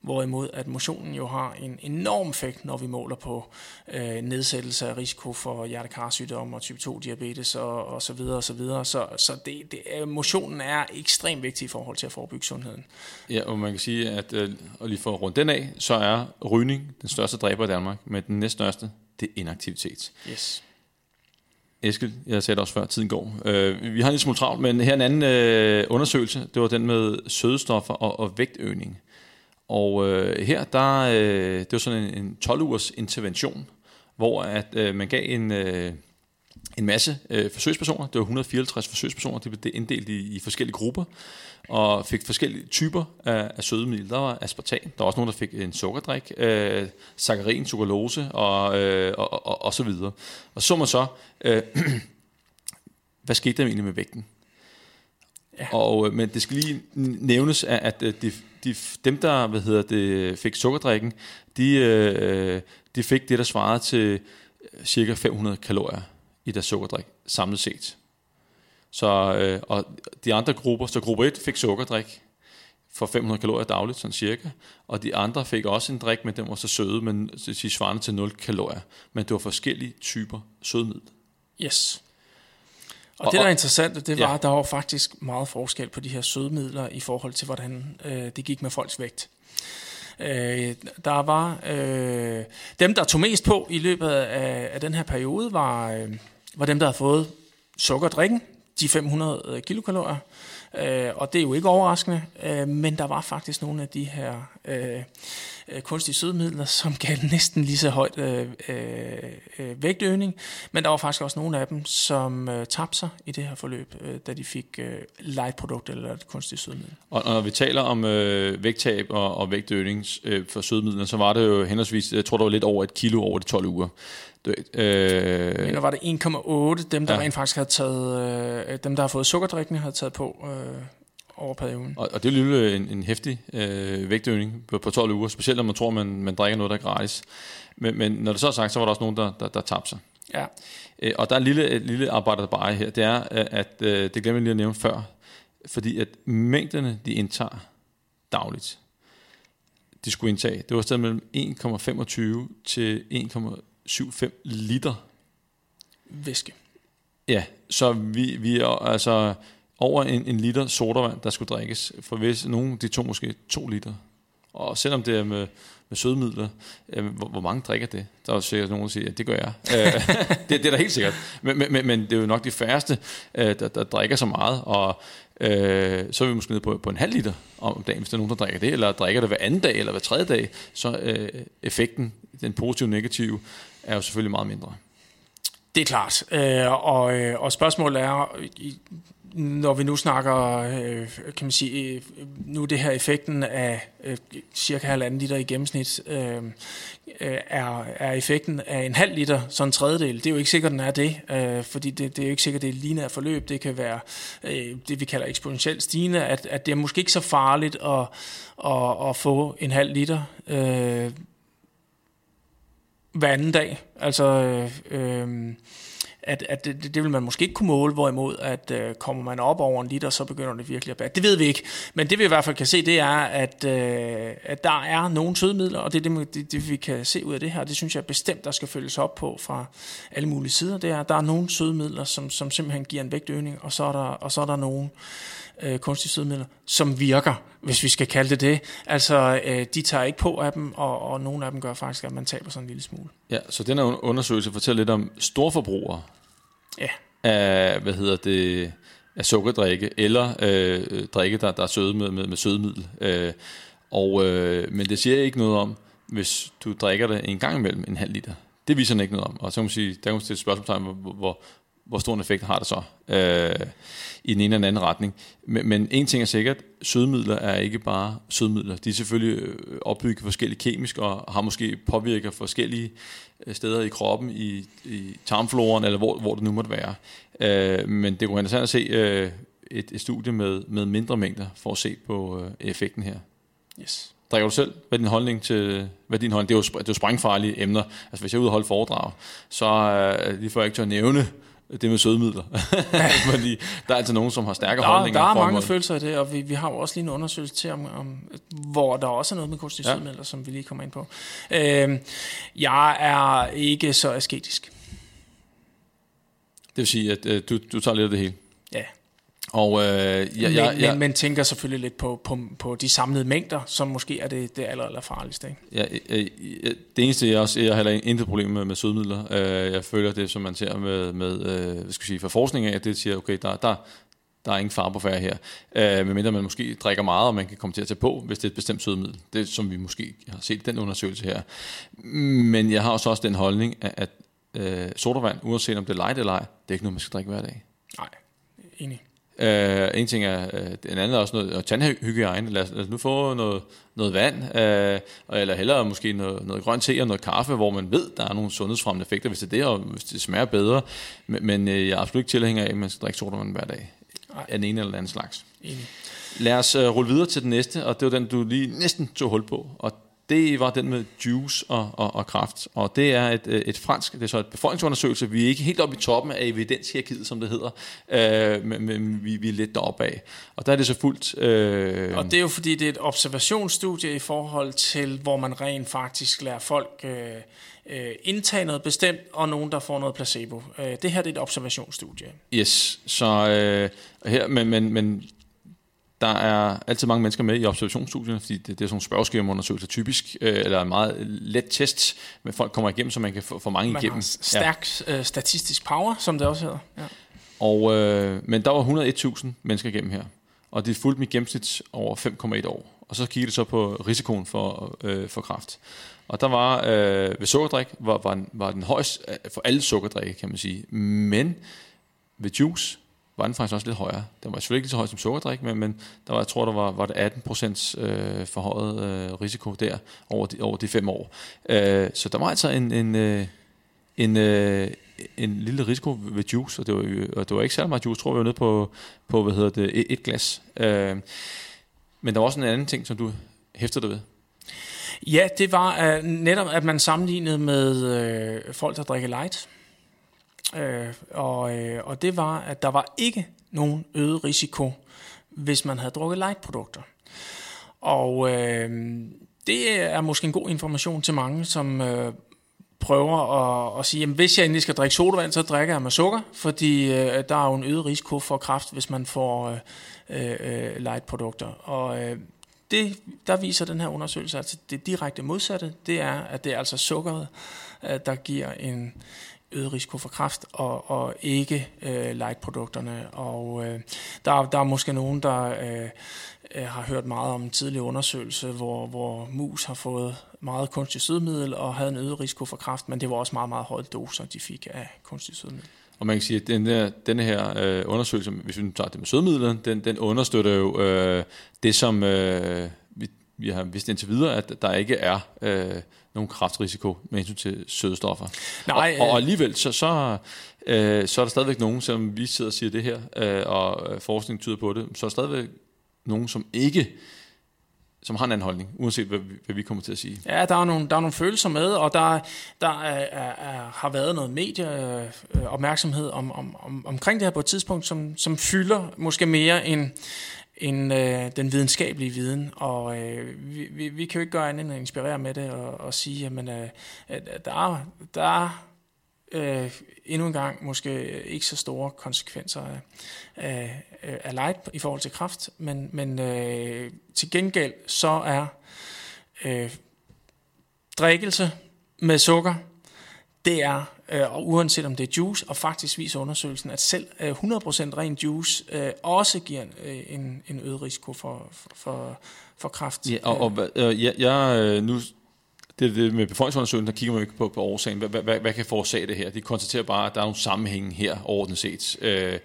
Hvorimod at motionen jo har en enorm effekt, når vi måler på øh, nedsættelse af risiko for hjertekarsygdomme og type to diabetes og, og så videre og så videre. Så, så det, det, motionen er ekstremt vigtig i forhold til at forebygge sundheden. Ja, og man kan sige, at øh, og lige for at runde den af, så er rygning den største dræber i Danmark, men den næststørste, det er inaktivitet. Yes. Eskild, jeg sagde det også før, tiden går. Øh, vi har en lille smule travlt, men her en anden øh, undersøgelse, det var den med sødestoffer og, og vægtøgning. Og øh, her, der, øh, det var sådan en, en tolv ugers intervention, hvor at, øh, man gav en, øh, en masse øh, forsøgspersoner, det var et hundrede og fireoghalvtreds forsøgspersoner, det blev inddelt i, i forskellige grupper, og fik forskellige typer af, af sødemiddel. Der var aspartam, der var også nogen, der fik en sukkerdrik, øh, saccharin, sukralose og, øh, og, og, og så videre. Og så man så, øh, hvad skete der egentlig med vægten? Ja. Og, men det skal lige nævnes, at de, de, dem, der hvad hedder det, fik sukkerdrikken, de, de fik det, der svarede til cirka fem hundrede kalorier i deres sukkerdrik, samlet set. Så, øh, og de andre grupper, så gruppe et fik sukkerdrik for fem hundrede kalorier dagligt, sådan cirka. Og de andre fik også en drik, men den var så søde, men de svarede til nul kalorier. Men det var forskellige typer sødemiddel. Yes. Og, og det, der er interessant, det var, at ja. Der var faktisk meget forskel på de her sødemidler i forhold til, hvordan øh, det gik med folks vægt. Øh, der var øh, dem, der tog mest på i løbet af, af den her periode, var, øh, var dem, der havde fået sukkerdrikken, de fem hundrede kilokalorier. Øh, og det er jo ikke overraskende, øh, men der var faktisk nogle af de her øh, kunstige sødemidler, som gav næsten lige så højt øh, øh, vægtøgning. Men der var faktisk også nogle af dem, som øh, tabte sig i det her forløb, øh, da de fik øh, light produkt eller et kunstigt sødemiddel. Og når vi taler om øh, vægttab og, og vægtøgning øh, for sødemidler, så var det jo henholdsvis, jeg tror det var lidt over et kilo over de tolv uger. Øh, Eller var det en komma otte, dem der ja. rent faktisk havde taget, øh, dem der har fået sukkerdrikkene, havde taget på øh, over perioden. Og, og det er jo en, en heftig øh, vægtøgning på, på tolv uger, specielt når man tror, man, man drikker noget, der er gratis. Men, men når det så er sagt, så var der også nogen, der, der, der tabte sig. Ja. Øh, og der er en lille, lille arbejde, der bare her, det er, at øh, det glemte jeg lige at nævne før, fordi at mængderne, de indtager dagligt, de skulle indtage, det var stadig mellem en komma femogtyve til en komma syvoghalvfems liter væske. Ja, så vi, vi er altså over en, en liter sodavand, der skulle drikkes. For hvis nogen, de tog måske to liter. Og selvom det er med, med sødemidler, øh, hvor, hvor mange drikker det? Der er jo sikkert nogen, der siger, ja, det gør jeg. Øh, det, det er da helt sikkert. Men, men, men det er jo nok de færreste, øh, der, der drikker så meget. Og øh, så er vi måske nede på, på en halv liter om dagen, hvis der er nogen, der drikker det. Eller drikker det hver anden dag, eller hver tredje dag. Så øh, effekten, den positive og negative, er jo selvfølgelig meget mindre. Det er klart. Øh, og, og spørgsmålet er, når vi nu snakker, øh, kan man sige, nu det her effekten af øh, cirka halvanden liter i gennemsnit, øh, er, er effekten af en halv liter, så en tredjedel. Det er jo ikke sikkert, den er det, øh, fordi det, det er jo ikke sikkert, det er et lineært forløb. Det kan være øh, det, vi kalder eksponentielt stigende, at, at det er måske ikke så farligt at, at, at få en halv liter øh, hver anden dag. Altså... Øh, øh, at, at det, det vil man måske ikke kunne måle, hvorimod at øh, kommer man op over en liter, så begynder det virkelig at bære. Det ved vi ikke, men det vi i hvert fald kan se, det er, at, øh, at der er nogle sødemidler, og det er det, det, det, vi kan se ud af det her, det synes jeg bestemt, der skal følges op på fra alle mulige sider, det er, at der er nogle sødemidler, som, som simpelthen giver en vægtøgning, og så er der, og så er der nogle øh, kunstige sødemidler, som virker, hvis vi skal kalde det det. Altså, øh, de tager ikke på af dem, og, og nogle af dem gør faktisk, at man taber sådan en lille smule. Ja, så den her undersøgelse fortæller lidt om storforbrugere, ja. Af, hvad hedder det, af sukkerdrikke, eller øh, drikke, der, der er søde med, med, med sødemiddel. Øh, og, øh, men det siger ikke noget om, hvis du drikker det en gang imellem en halv liter. Det viser den ikke noget om. Og så kan man sige, der kan man stille et spørgsmålstegn, hvor, hvor, hvor stor en effekt har det så øh, i den ene eller den anden retning. Men, men en ting er sikkert, sødemidler er ikke bare sødemidler. De er selvfølgelig opbygget forskellige kemisk, og har måske påvirket forskellige steder i kroppen, i, i tarmfloren, eller hvor, hvor det nu måtte være. Øh, men det kunne interessant at se øh, et, et studie med, med mindre mængder, for at se på øh, effekten her. Yes. Drikker du selv? Hvad er din holdning til... Hvad er din holdning? Det er jo, det er jo sprængfarlige emner. Altså, hvis jeg er ude og holde foredrag, så øh, lige får jeg ikke til at nævne det med sødemidler. Fordi der er altså nogen, som har stærke der, holdninger. Der er mange følelser i det, og vi, vi har jo også lige en undersøgelse til, om, om, hvor der også er noget med kunstige ja. sødemidler, som vi lige kommer ind på. Øh, jeg er ikke så asketisk. Det vil sige, at øh, du, du tager lidt af det hele? Ja. Og, øh, jeg, men, jeg, jeg, men man tænker selvfølgelig lidt på, på, på de samlede mængder, som måske er det, det aller, aller farligste, ikke? Ja, øh, øh, det eneste jeg også, jeg har heller intet problem med, med sødemidler. øh, Jeg føler det, som man ser med, med øh, hvad skal jeg sige, fra forskning af, at det siger, okay, der, der, der er ingen far på færre her, øh, medmindre man måske drikker meget, og man kan komme til at tage på, hvis det er et bestemt sødemiddel. Det som vi måske har set i den undersøgelse her. Men jeg har også, også den holdning, at, at øh, sodavand, uanset om det er light eller ej, det er ikke noget, man skal drikke hver dag. Nej, enig. Uh, en ting er, uh, en anden er også noget, og tandhygiejne. Lad os, lad os nu få noget, noget vand, uh, eller hellere måske noget, noget grønt te og noget kaffe, hvor man ved, der er nogle sundhedsfremmende effekter, hvis det er det, og hvis det smager bedre. Men, men uh, jeg er absolut ikke tilhænger af, at man skal drikke sodavand hver dag. Ej. Af den ene eller den anden slags. Enig. Lad os uh, rulle videre til den næste, og det var den, du lige næsten tog hul på, og det var den med juice og, og, og kraft. Og det er et, et fransk, det er så et befolkningsundersøgelse. Vi er ikke helt oppe i toppen af evidenshierarkiet, som det hedder, øh, men, men vi, vi er lidt deroppe af. Og der er det så fuldt... Øh... Og det er jo fordi, det er et observationsstudie i forhold til, hvor man rent faktisk lærer folk øh, indtage noget bestemt, og nogen, der får noget placebo. Det her det er et observationsstudie. Yes, så øh, her... Men, men, men der er altid mange mennesker med i observationsstudierne, fordi det, det er sådan nogle spørgeskemaundersøgelser typisk, øh, eller en meget let test, men folk kommer igennem, så man kan få, få mange man igennem. Man har stærk ja. øh, statistisk power, som det også hedder. Ja. Og, øh, men der var et hundrede og et tusind mennesker igennem her, og det fulgte mit gennemsnit over fem komma et år. Og så kiggede det så på risikoen for, øh, for kræft. Og der var, øh, ved sukkerdrik, var, var, den, var den højst for alle sukkerdrikke, kan man sige. Men ved juice var den faktisk også lidt højere. Den var selvfølgelig ikke så høj som sukkerdrik, men, men der var, jeg tror, der var, var det atten procent øh, forhøjet øh, risiko der over de, over de fem år. Øh, så der var altså en, en, øh, en, øh, en lille risiko ved juice, og det var, og det var ikke særlig meget juice, tror vi var nede på, på hvad hedder det, et, et glas. Øh, men der var også en anden ting, som du hæftede dig ved. Ja, det var uh, netop, at man sammenlignede med uh, folk, der drikker light. Øh, og, øh, og det var, at der var ikke nogen øget risiko, hvis man havde drukket light-produkter. Og øh, det er måske en god information til mange, som øh, prøver at, at sige, at hvis jeg endelig skal drikke sodavand, så drikker jeg med sukker, fordi øh, der er jo en øget risiko for kræft, hvis man får øh, øh, light-produkter. Og øh, det, der viser den her undersøgelse, altså det direkte modsatte, det er, at det er altså sukkeret, øh, der giver en øget risiko for kræft, og, og ikke øh, light-produkterne. Og øh, der, der er måske nogen, der øh, har hørt meget om en tidlig undersøgelse, hvor, hvor mus har fået meget kunstig sødemiddel og havde en øget risiko for kræft, men det var også meget, meget høje doser, de fik af kunstig sødemiddel. Og man kan sige, at den her, denne her øh, undersøgelse, hvis vi tager det med sødemidlerne, den, den understøtter jo øh, det, som øh, vi, vi har vidst indtil videre, at der ikke er... Øh, nogle kræftrisiko med hensyn til sødestoffer. Nej, og, og alligevel, så, så, øh, så er der stadigvæk nogen, som vi sidder og siger det her, øh, og forskning tyder på det, så er der stadigvæk nogen, som ikke, som har en anden holdning, uanset hvad vi, hvad vi kommer til at sige. Ja, der er nogle, der er nogle følelser med, og der, der er, er, har været noget medieopmærksomhed om, om, om, omkring det her på et tidspunkt, som, som fylder måske mere end end øh, den videnskabelige viden, og øh, vi, vi, vi kan jo ikke gøre andet end at inspirere med det, og, og sige, jamen, øh, at der er, der er øh, endnu en gang måske ikke så store konsekvenser af, af, af light i forhold til kræft, men, men øh, til gengæld så er øh, drikkelse med sukker, det er, og uanset om det er juice, og faktisk viser undersøgelsen, at selv hundrede procent ren juice også giver en, en øget risiko for, for, for kræft. Ja, og, og øh, jeg, jeg, nu, det, det med befolkningsundersøgelsen, der kigger man jo ikke på, på årsagen. Hvad, hvad, hvad kan forårsage det her? De konstaterer bare, at der er nogle sammenhænge her overordnet set. Øh,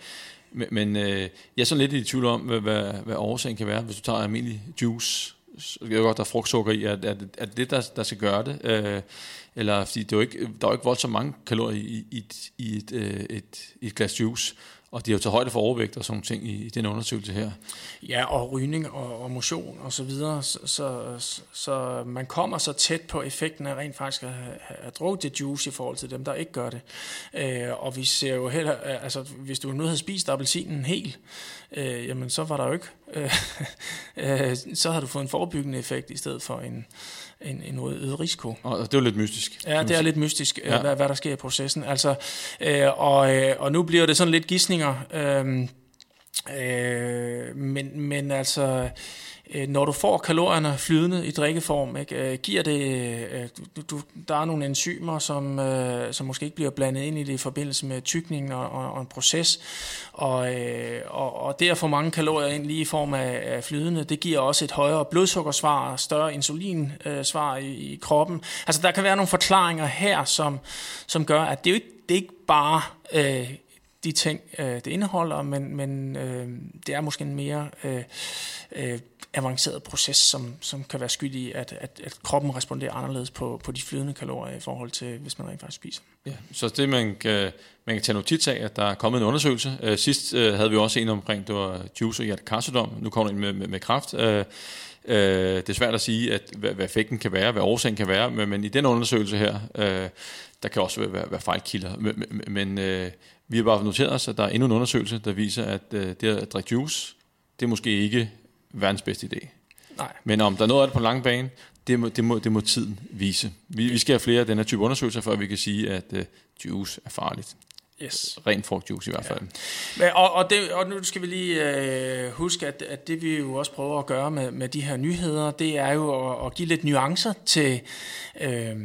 men øh, jeg er sådan lidt i tvivl om, hvad, hvad, hvad årsagen kan være, hvis du tager almindelig juice. Jeg ved godt, der er frugtsukker i, at, at, at det der, der skal gøre det, øh, eller fordi det er jo ikke, der er jo ikke voldsomt mange kalorier i, i, i et, øh, et, et glas juice, og de har jo taget højde for overvægt og sådan nogle ting i, i den undersøgelse her. Ja, og rygning og, og motion og så videre, så, så, så, så man kommer så tæt på effekten af rent faktisk at have drukket det juice i forhold til dem, der ikke gør det. Øh, og vi ser jo heller, altså hvis du nu havde spist appelsinen helt, øh, jamen så var der jo ikke, øh, øh, så havde du fået en forebyggende effekt i stedet for en, en, en øget risiko. Og det er jo lidt mystisk. Ja, det er lidt mystisk, ja. hvad, hvad der sker i processen. Altså, øh, og, øh, og nu bliver det sådan lidt gidsninger, øh, Øh, men, men altså, når du får kalorierne flydende i drikkeform, ikke, giver det, du, du, der er nogle enzymer, som, som måske ikke bliver blandet ind i det i forbindelse med tykningen og, og, og en proces, og, og, og det at få mange kalorier ind lige i form af, af flydende, det giver også et højere blodsukkersvar, større insulinsvar i, i kroppen. Altså der kan være nogle forklaringer her, som, som gør, at det er jo ikke, det er ikke bare øh, de ting, øh, det indeholder, men, men øh, det er måske en mere øh, øh, avanceret proces, som, som kan være skyld i, at, at, at kroppen responderer anderledes på, på de flydende kalorier i forhold til, hvis man rent faktisk spiser. Ja. Så det, man kan, man kan tage notits af, at der er kommet en undersøgelse. Øh, sidst øh, havde vi også en omkring, det var juice og hjertekarsydom. Nu kommer den med, med, med kræft. Øh, øh, det er svært at sige, at, hvad, hvad effekten kan være, hvad årsagen kan være, men, men i den undersøgelse her, øh, der kan også være, være, være fejlkilder. Men, men øh, vi har bare noteret os, at der er endnu en undersøgelse, der viser, at øh, det at drikke juice, det er måske ikke verdens bedste idé. Nej. Men om der er noget af det på en lang bane, det må, det må, det må tiden vise. Vi, vi skal have flere af den her type undersøgelser, før vi kan sige, at øh, juice er farligt. Yes. Ren frugtjuice i hvert fald. Ja. Og, og, det, og nu skal vi lige øh, huske, at, at det vi jo også prøver at gøre med, med de her nyheder, det er jo at, at give lidt nuancer til... Øh,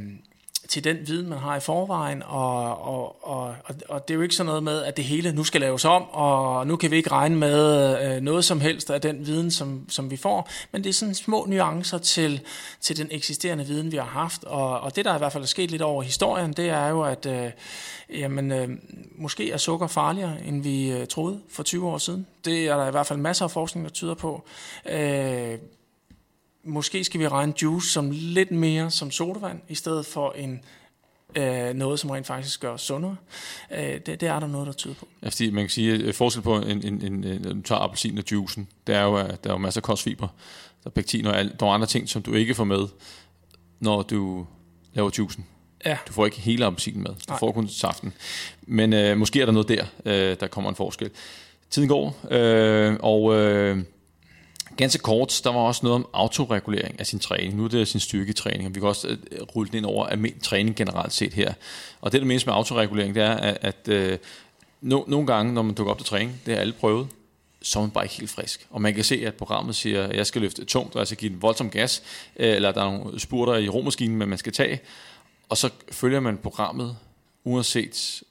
til den viden, man har i forvejen, og, og, og, og det er jo ikke sådan noget med, at det hele nu skal laves om, og nu kan vi ikke regne med øh, noget som helst af den viden, som, som vi får, men det er sådan små nuancer til, til den eksisterende viden, vi har haft, og, og det, der i hvert fald er sket lidt over historien, det er jo, at øh, jamen, øh, måske er sukker farligere, end vi øh, troede for tyve år siden. Det er der i hvert fald masser af forskning, der tyder på. Øh, Måske skal vi regne juice som lidt mere som sodavand, i stedet for en, øh, noget, som rent faktisk gør os sundere. Øh, det, det er der noget, der tyder på. Ja, fordi man kan sige, at forskel på, en, en, en, en, du tager appelsin og juicen, der er jo, der er jo masser af kostfiber, der er pektin og alt, der er andre ting, som du ikke får med, når du laver juicen. Ja. Du får ikke hele appelsinen med, du Nej. Får kun saften. Men øh, måske er der noget der, øh, der kommer en forskel. Tiden går, øh, og... Øh, ganske kort, der var også noget om autoregulering af sin træning. Nu er det sin styrketræning, og vi kan også rulle den ind over almindelig træning generelt set her. Og det, der menes med autoregulering, det er, at, at øh, no, nogle gange, når man dukker op til træning, det har alle prøvet, så er man bare ikke helt frisk. Og man kan se, at programmet siger, at jeg skal løfte tungt, og jeg skal give den voldsom gas, eller der er nogle spurter i romaskinen, men man skal tage. Og så følger man programmet, uanset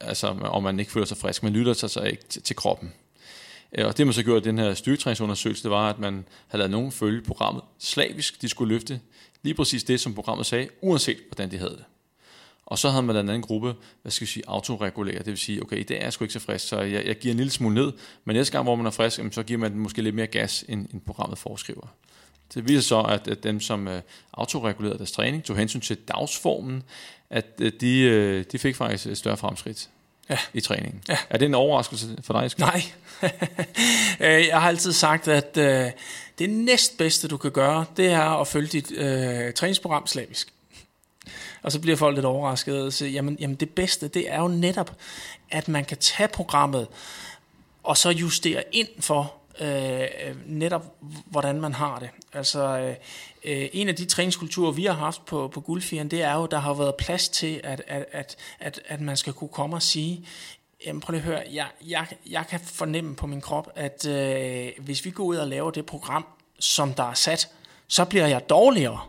altså, om man ikke føler sig frisk. Man lytter sig så ikke til, til kroppen. Og det man så gjorde i den her styrketræningsundersøgelse, det var, at man havde lavet nogen følge programmet slavisk. De skulle løfte lige præcis det, som programmet sagde, uanset hvordan de havde det. Og så havde man en anden gruppe, hvad skal vi sige, autoregulere. Det vil sige, okay, i dag er jeg sgu ikke så frisk, så jeg, jeg giver en lille smule ned. Men næste gang, hvor man er frisk, så giver man måske lidt mere gas, end, end programmet foreskriver. Det viser så, at, at dem, som øh, autoregulerede deres træning, tog hensyn til dagsformen, at øh, de, øh, de fik faktisk et større fremskridt. Ja. I træningen. Ja. Er det en overraskelse for dig, Eskild? Nej. Jeg har altid sagt, at øh, det næstbedste, du kan gøre, det er at følge dit øh, træningsprogram slavisk. Og så bliver folk lidt overrasket og siger, jamen, jamen det bedste, det er jo netop, at man kan tage programmet og så justere ind for øh, netop, hvordan man har det. Altså, øh, en af de træningskulturer, vi har haft på, på Guldfjeren, det er jo, der har været plads til, at, at, at, at, at man skal kunne komme og sige, jamen prøv lige at høre, jeg, jeg, jeg kan fornemme på min krop, at øh, hvis vi går ud og laver det program, som der er sat, så bliver jeg dårligere,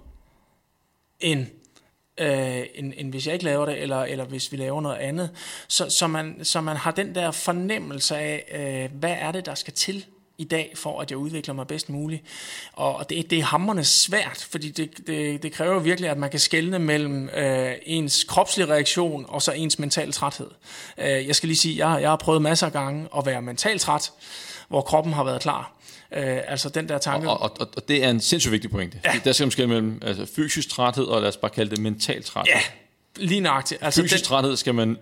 end, øh, end, end hvis jeg ikke laver det, eller, eller hvis vi laver noget andet. Så, så, man, så man har den der fornemmelse af, øh, hvad er det, der skal til i dag, for at jeg udvikler mig bedst muligt. Og det, det er hamrende svært, fordi det, det, det kræver virkelig, at man kan skelne mellem øh, ens kropslige reaktion og så ens mental træthed. Øh, jeg skal lige sige, at jeg, jeg har prøvet masser af gange at være mentalt træt, hvor kroppen har været klar. Øh, altså den der tanke. Og, og, og, og det er en sindssygt vigtig pointe. Ja. Der skal man skelne mellem altså, fysisk træthed og lad os bare kalde det mental træthed. Ja, lige nøjagtigt. Altså, fysisk den... træthed skal man,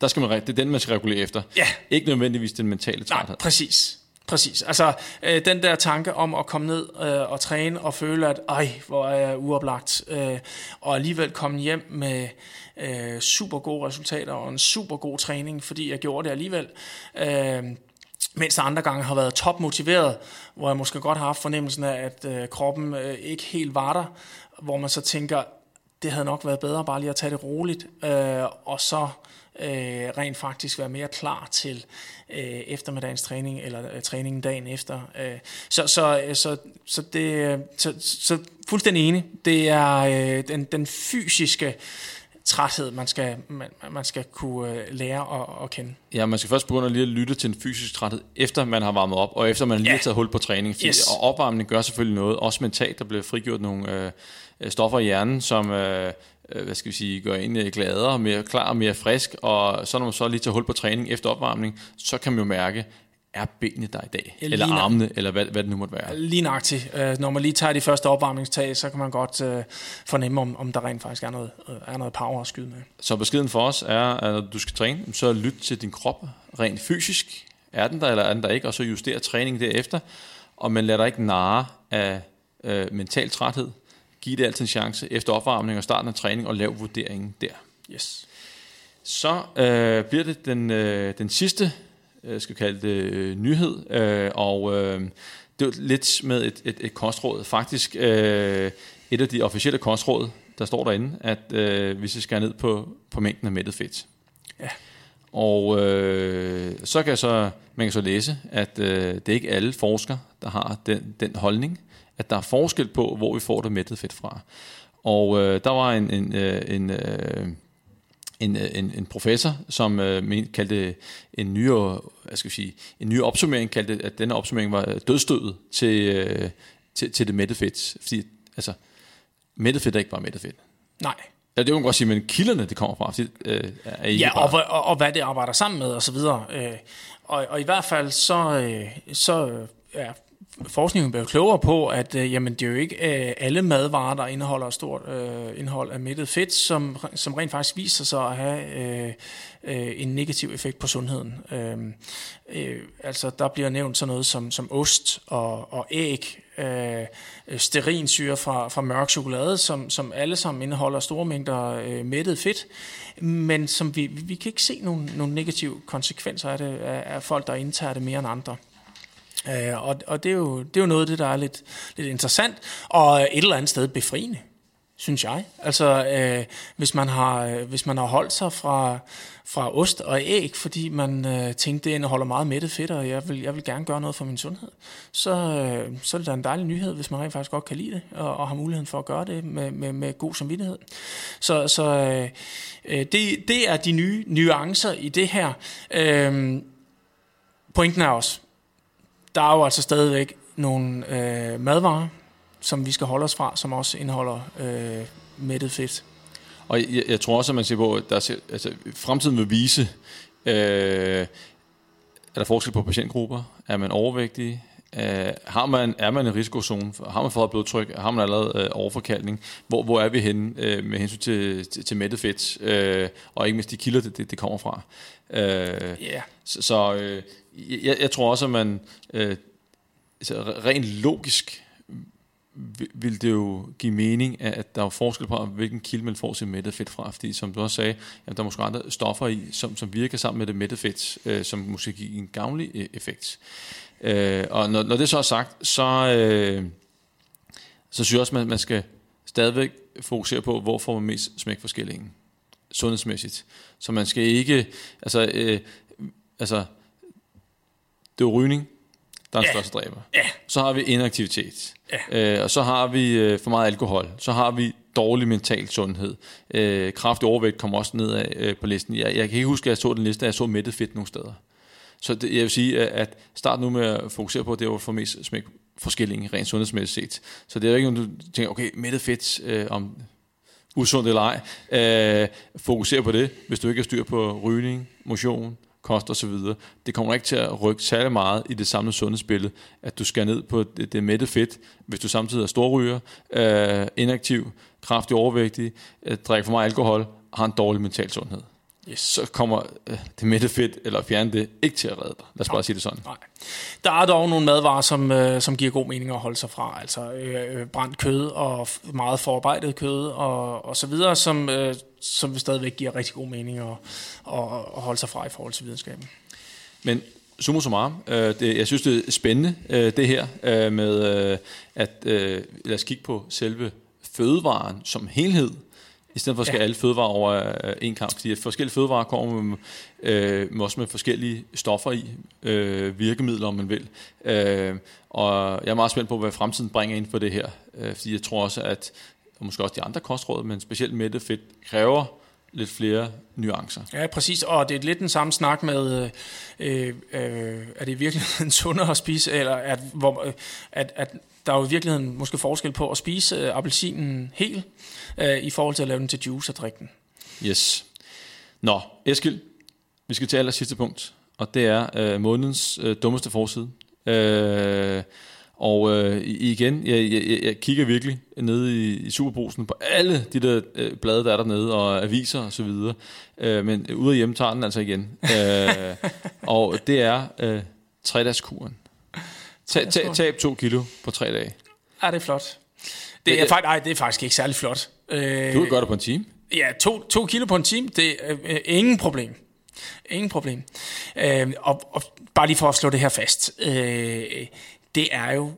der skal man, det er den, man skal regulere efter. Ja. Ikke nødvendigvis den mentale træthed. Nej, præcis. Præcis, altså øh, den der tanke om at komme ned øh, og træne og føle, at ej, hvor er jeg uoplagt, øh, og alligevel komme hjem med øh, super gode resultater og en super god træning, fordi jeg gjorde det alligevel, øh, mens der andre gange har været topmotiveret, hvor jeg måske godt har haft fornemmelsen af, at øh, kroppen øh, ikke helt var der, hvor man så tænker, det havde nok været bedre bare lige at tage det roligt, øh, og så øh, rent faktisk være mere klar til øh, eftermiddagens træning, eller øh, træningen dagen efter. Øh. Så, så, øh, så, så, det, så, så fuldstændig enig. Det er øh, den, den fysiske træthed, man skal, man, man skal kunne lære at, at kende. Ja, man skal først begynde lige at lytte til en fysisk træthed, efter man har varmet op, og efter man lige har taget hul på træning. Yes. Og opvarmning gør selvfølgelig noget, også mentalt, der bliver frigjort nogle øh, stoffer i hjernen, som øh, hvad skal vi sige, gør en gladere, mere klar, mere frisk, og så når man så lige tager hul på træning efter opvarmning, så kan man jo mærke, er benene der i dag? Eller Ligner. armene, eller hvad, hvad det nu måtte være? Lige nøjagtigt. Når man lige tager de første opvarmningstag, så kan man godt øh, fornemme, om, om der rent faktisk er noget, øh, er noget power at skyde med. Så beskeden for os er, at når du skal træne, så lyt til din krop rent fysisk. Er den der, eller er den der ikke? Og så justere træningen derefter. Og man lader dig ikke narre af øh, mental træthed. Giv det altid en chance efter opvarmning og starten af træning, og lav vurderingen der. Yes. Så øh, bliver det den, øh, den sidste jeg skal kalde det øh, nyhed, øh, og øh, det var lidt med et, et, et kostråd. Faktisk øh, et af de officielle kostråd, der står derinde, at øh, hvis jeg skal ned på, på mængden af mættet fedt. Ja. Og øh, så kan jeg så, man kan så læse, at øh, det er ikke alle forskere, der har den, den holdning, at der er forskel på, hvor vi får det mættet fedt fra. Og øh, der var en... en, øh, en øh, En, en, en professor, som øh, kaldte en ny, hvad skal jeg sige, en ny opsummering, kaldte, at denne opsummering var dødstødet til, øh, til, til det mættede fedt. Fordi altså, mættede fedt er ikke bare mættede fedt. Nej. Ja, det kan man godt sige, men kilderne, det kommer fra, fordi, øh, er ikke ja, bare... og, og, og hvad det arbejder sammen med, og så videre. Øh, og, og i hvert fald, så, øh, så ja, forskningen bliver klogere på, at øh, jamen, det er jo ikke øh, alle madvarer, der indeholder et stort øh, indhold af mættet fedt, som, som rent faktisk viser sig at have øh, øh, en negativ effekt på sundheden. Øh, øh, altså, der bliver nævnt sådan noget som, som ost og, og æg, øh, stearinsyre fra, fra mørk chokolade, som, som alle sammen indeholder store mængder øh, mættet fedt, men som vi, vi kan ikke se nogle, nogle negative konsekvenser af det, af, af folk, der indtager det mere end andre. Uh, og, og det, er jo, det er jo noget af det, der er lidt, lidt interessant, og et eller andet sted befriende, synes jeg. Altså, uh, hvis, man har, hvis man har holdt sig fra, fra ost og æg, fordi man uh, tænkte, det indeholder meget mættet fedt, og jeg vil, jeg vil gerne gøre noget for min sundhed, så, uh, så er det da en dejlig nyhed, hvis man rent faktisk godt kan lide det, og, og har muligheden for at gøre det med, med, med god samvittighed. Så, så uh, uh, det, det er de nye nuancer i det her. Uh, pointen er også, der er jo altså stadigvæk nogle øh, madvarer, som vi skal holde os fra, som også indeholder øh, mættet fedt. Og jeg, jeg tror også, at man ser på, at der ser, altså, fremtiden vil vise, øh, er der forskel på patientgrupper? Er man overvægtig? Øh, har man, er man i risikozone? Har man forhøjet blodtryk? Har man allerede øh, overforkalkning? Hvor, hvor er vi henne øh, med hensyn til, til, til mættet fedt? Øh, og ikke mindst de kilder, det, det, det kommer fra. Øh, yeah. Så... så øh, Jeg, jeg tror også, at man øh, altså rent logisk vil det jo give mening, at der er forskel på, hvilken kilde man får sin mættet fedt fra. Fordi som du også sagde, jamen, der er måske andre stoffer i, som, som virker sammen med det mættet fedt, øh, som måske giver en gavnlig effekt. Øh, og når, når det så er sagt, så, øh, så synes jeg også, at man, man skal stadigvæk fokusere på, hvor får man mest smæk for skillingen sundhedsmæssigt. Så man skal ikke... altså, øh, altså det er rygning, der er den yeah. største dræber. Yeah. Så har vi inaktivitet. Yeah. Øh, og så har vi øh, for meget alkohol. Så har vi dårlig mental sundhed. Øh, kraftig overvægt kommer også ned af, øh, på listen. Jeg, jeg kan ikke huske, at jeg så den liste, at jeg så mættet fedt nogle steder. Så det, jeg vil sige, at start nu med at fokusere på, at det er jo for mest smæk forskellige, rent sundhedsmæssigt set. Så det er jo ikke, når du tænker, okay, mættet fedt, øh, om usundt eller ej. Øh, fokuser på det, hvis du ikke har styr på rygning, motion, kost og så videre. Det kommer ikke til at rykke særlig meget i det samlede sundhedsbillede, at du skal ned på det, det mætte fedt, hvis du samtidig er storryger, øh, inaktiv, kraftig overvægtig, øh, drikker for meget alkohol, har en dårlig mental sundhed. Yes. Så kommer øh, det mætte fedt, eller fjerne det, ikke til at redde dig. Lad os bare sige det sådan. Nej. Der er dog nogle madvarer, som, øh, som giver god mening at holde sig fra. Altså øh, brændt kød og meget forarbejdet kød og, og så videre, som... Øh, som vi stadigvæk giver rigtig god mening at, at holde sig fra i forhold til videnskaben. Men summa summarum, øh, det, jeg synes det er spændende øh, det her øh, med øh, at øh, lad os kigge på selve fødevaren som helhed, I stedet for skal ja. alle fødevarer over en kamp, fordi forskellige fødevarer kommer med, øh, også med forskellige stoffer i, øh, virkemidler, om man vil. Øh, og jeg er meget spændt på, hvad fremtiden bringer ind for det her, øh, fordi jeg tror også, at og måske også de andre kostråd, men specielt mæt og fedt, kræver lidt flere nuancer. Ja, præcis, og det er lidt den samme snak med, øh, øh, er det i virkeligheden sundere at spise, eller at, hvor, at, at der er jo i virkeligheden måske forskel på at spise øh, appelsinen hel, øh, i forhold til at lave den til juice og drikke den. Yes. Nå, Eskild, vi skal til aller sidste punkt, og det er øh, månedens øh, dummeste forside. Øh, Og øh, igen, jeg, jeg, jeg kigger virkelig nede i, i Superbrugsen på alle de der øh, blade, der er dernede, og aviser og så videre. Øh, men ude af hjemme tager den altså igen. Øh, og det er øh, tre-dagskuren. Ta- ta- tab to kilo på tre dage. Ja, det er flot. Det er, det, nej, det er faktisk ikke særlig flot. Øh, du kan gøre det på en time. Ja, to, to kilo på en time, det er øh, ingen problem. Ingen problem. Øh, og, og bare lige for at slå det her fast. Øh, Det er jo,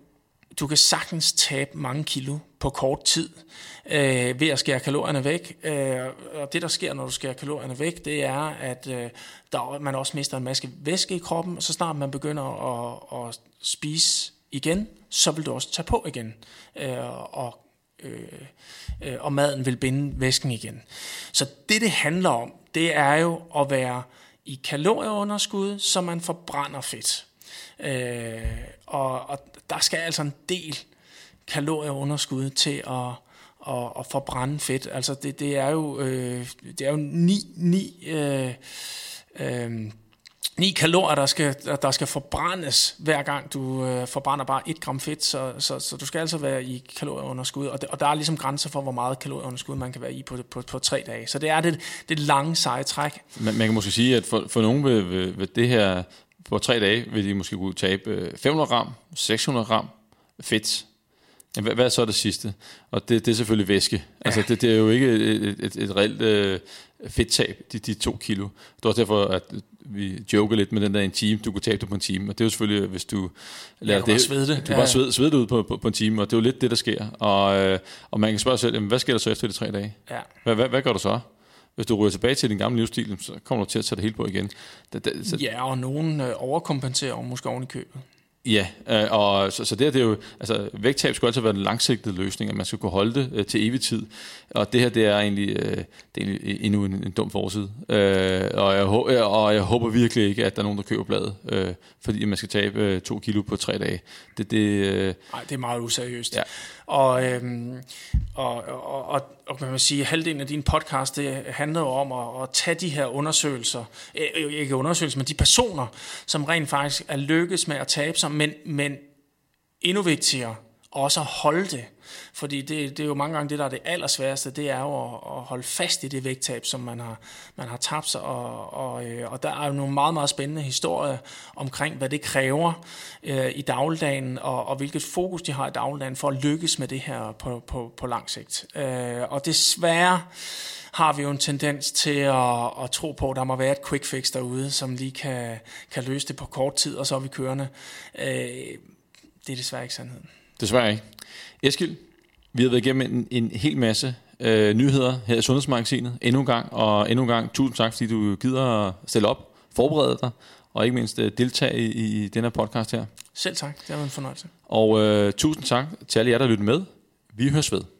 du kan sagtens tabe mange kilo på kort tid øh, ved at skære kalorierne væk. Øh, og det, der sker, når du skærer kalorierne væk, det er, at øh, der, man også mister en masse væske i kroppen, og så snart man begynder at, at spise igen, så vil du også tage på igen. Øh, og, øh, øh, og maden vil binde væsken igen. Så det, det handler om, det er jo at være i kalorieunderskud, så man forbrænder fedt. Øh, og, og der skal altså en del kalorieunderskud til at, at, at forbrænde fedt. Altså det, det er jo øh, det er jo ni ni øh, øh, ni kalorier der skal der skal forbrændes hver gang du øh, forbrænder bare et gram fedt, så, så så du skal altså være i kalorieunderskud, og, det, og der er ligesom grænser for hvor meget kalorieunderskud man kan være i på på, på tre dage. Så det er det det lange seje træk. Man, man kan måske sige at for, for nogen ved, ved, ved det her på tre dage vil de måske kunne tabe fem hundrede gram, seks hundrede gram fedt. Hvad, hvad er så det sidste? Og det, det er selvfølgelig væske. Altså det, det er jo ikke et, et, et reelt øh, fedttab, de, de to kilo. Det er også derfor, at vi joker lidt med den der en time. Du kunne tabe det på en time. Og det er jo selvfølgelig, hvis du lader det, svede det. Du ja. bare svede, svede det ud på, på, på en time. Og det er jo lidt det, der sker. Og, øh, og man kan spørge sig selv, jamen, hvad sker der så efter de tre dage? Ja. Hvad, hvad, hvad gør du så? Hvis du ryger tilbage til din gamle livsstil, så kommer du til at tage det hele på igen. Da, da, så... Ja, og nogen øh, overkompenserer og måske oven i købet. Ja, øh, og så, så det her, det er jo, altså vægttab skulle altid være den langsigtede løsning, at man skal kunne holde det øh, til evig tid. Og det her, det er egentlig, øh, det er egentlig endnu en, en dum forside. Øh, og, jeg, og jeg håber virkelig ikke, at der er nogen, der køber bladet, øh, fordi man skal tabe øh, to kilo på tre dage. Det, det, øh... Ej, det er meget useriøst. Ja. Og, øhm, og, og, og, og kan man sige, halvdelen af din podcast, det handler jo om at, at tage de her undersøgelser, øh, ikke undersøgelser, men de personer, som rent faktisk er lykkes med at tabe sig, men, men endnu vigtigere, også at holde det. Fordi det, det er jo mange gange det, der er det allersværeste, det er jo at, at holde fast i det vægttab, som man har, man har tabt sig. Og, og, og der er jo nogle meget, meget spændende historier omkring, hvad det kræver øh, i dagligdagen, og, og hvilket fokus de har i dagligdagen for at lykkes med det her på, på, på lang sigt. Øh, og desværre har vi jo en tendens til at, at tro på, at der må være et quick fix derude, som lige kan, kan løse det på kort tid, og så er vi kørende. Øh, det er desværre ikke sandheden. Desværre ikke. Eskild, vi har været igennem en, en hel masse øh, nyheder her i Sundhedsmagasinet endnu en gang, og endnu en gang tusind tak, fordi du gider at stille op, forberede dig, og ikke mindst øh, deltage i, i den her podcast her. Selv tak, det var en fornøjelse. Og øh, tusind tak til alle jer, der lyttede med. Vi høres ved.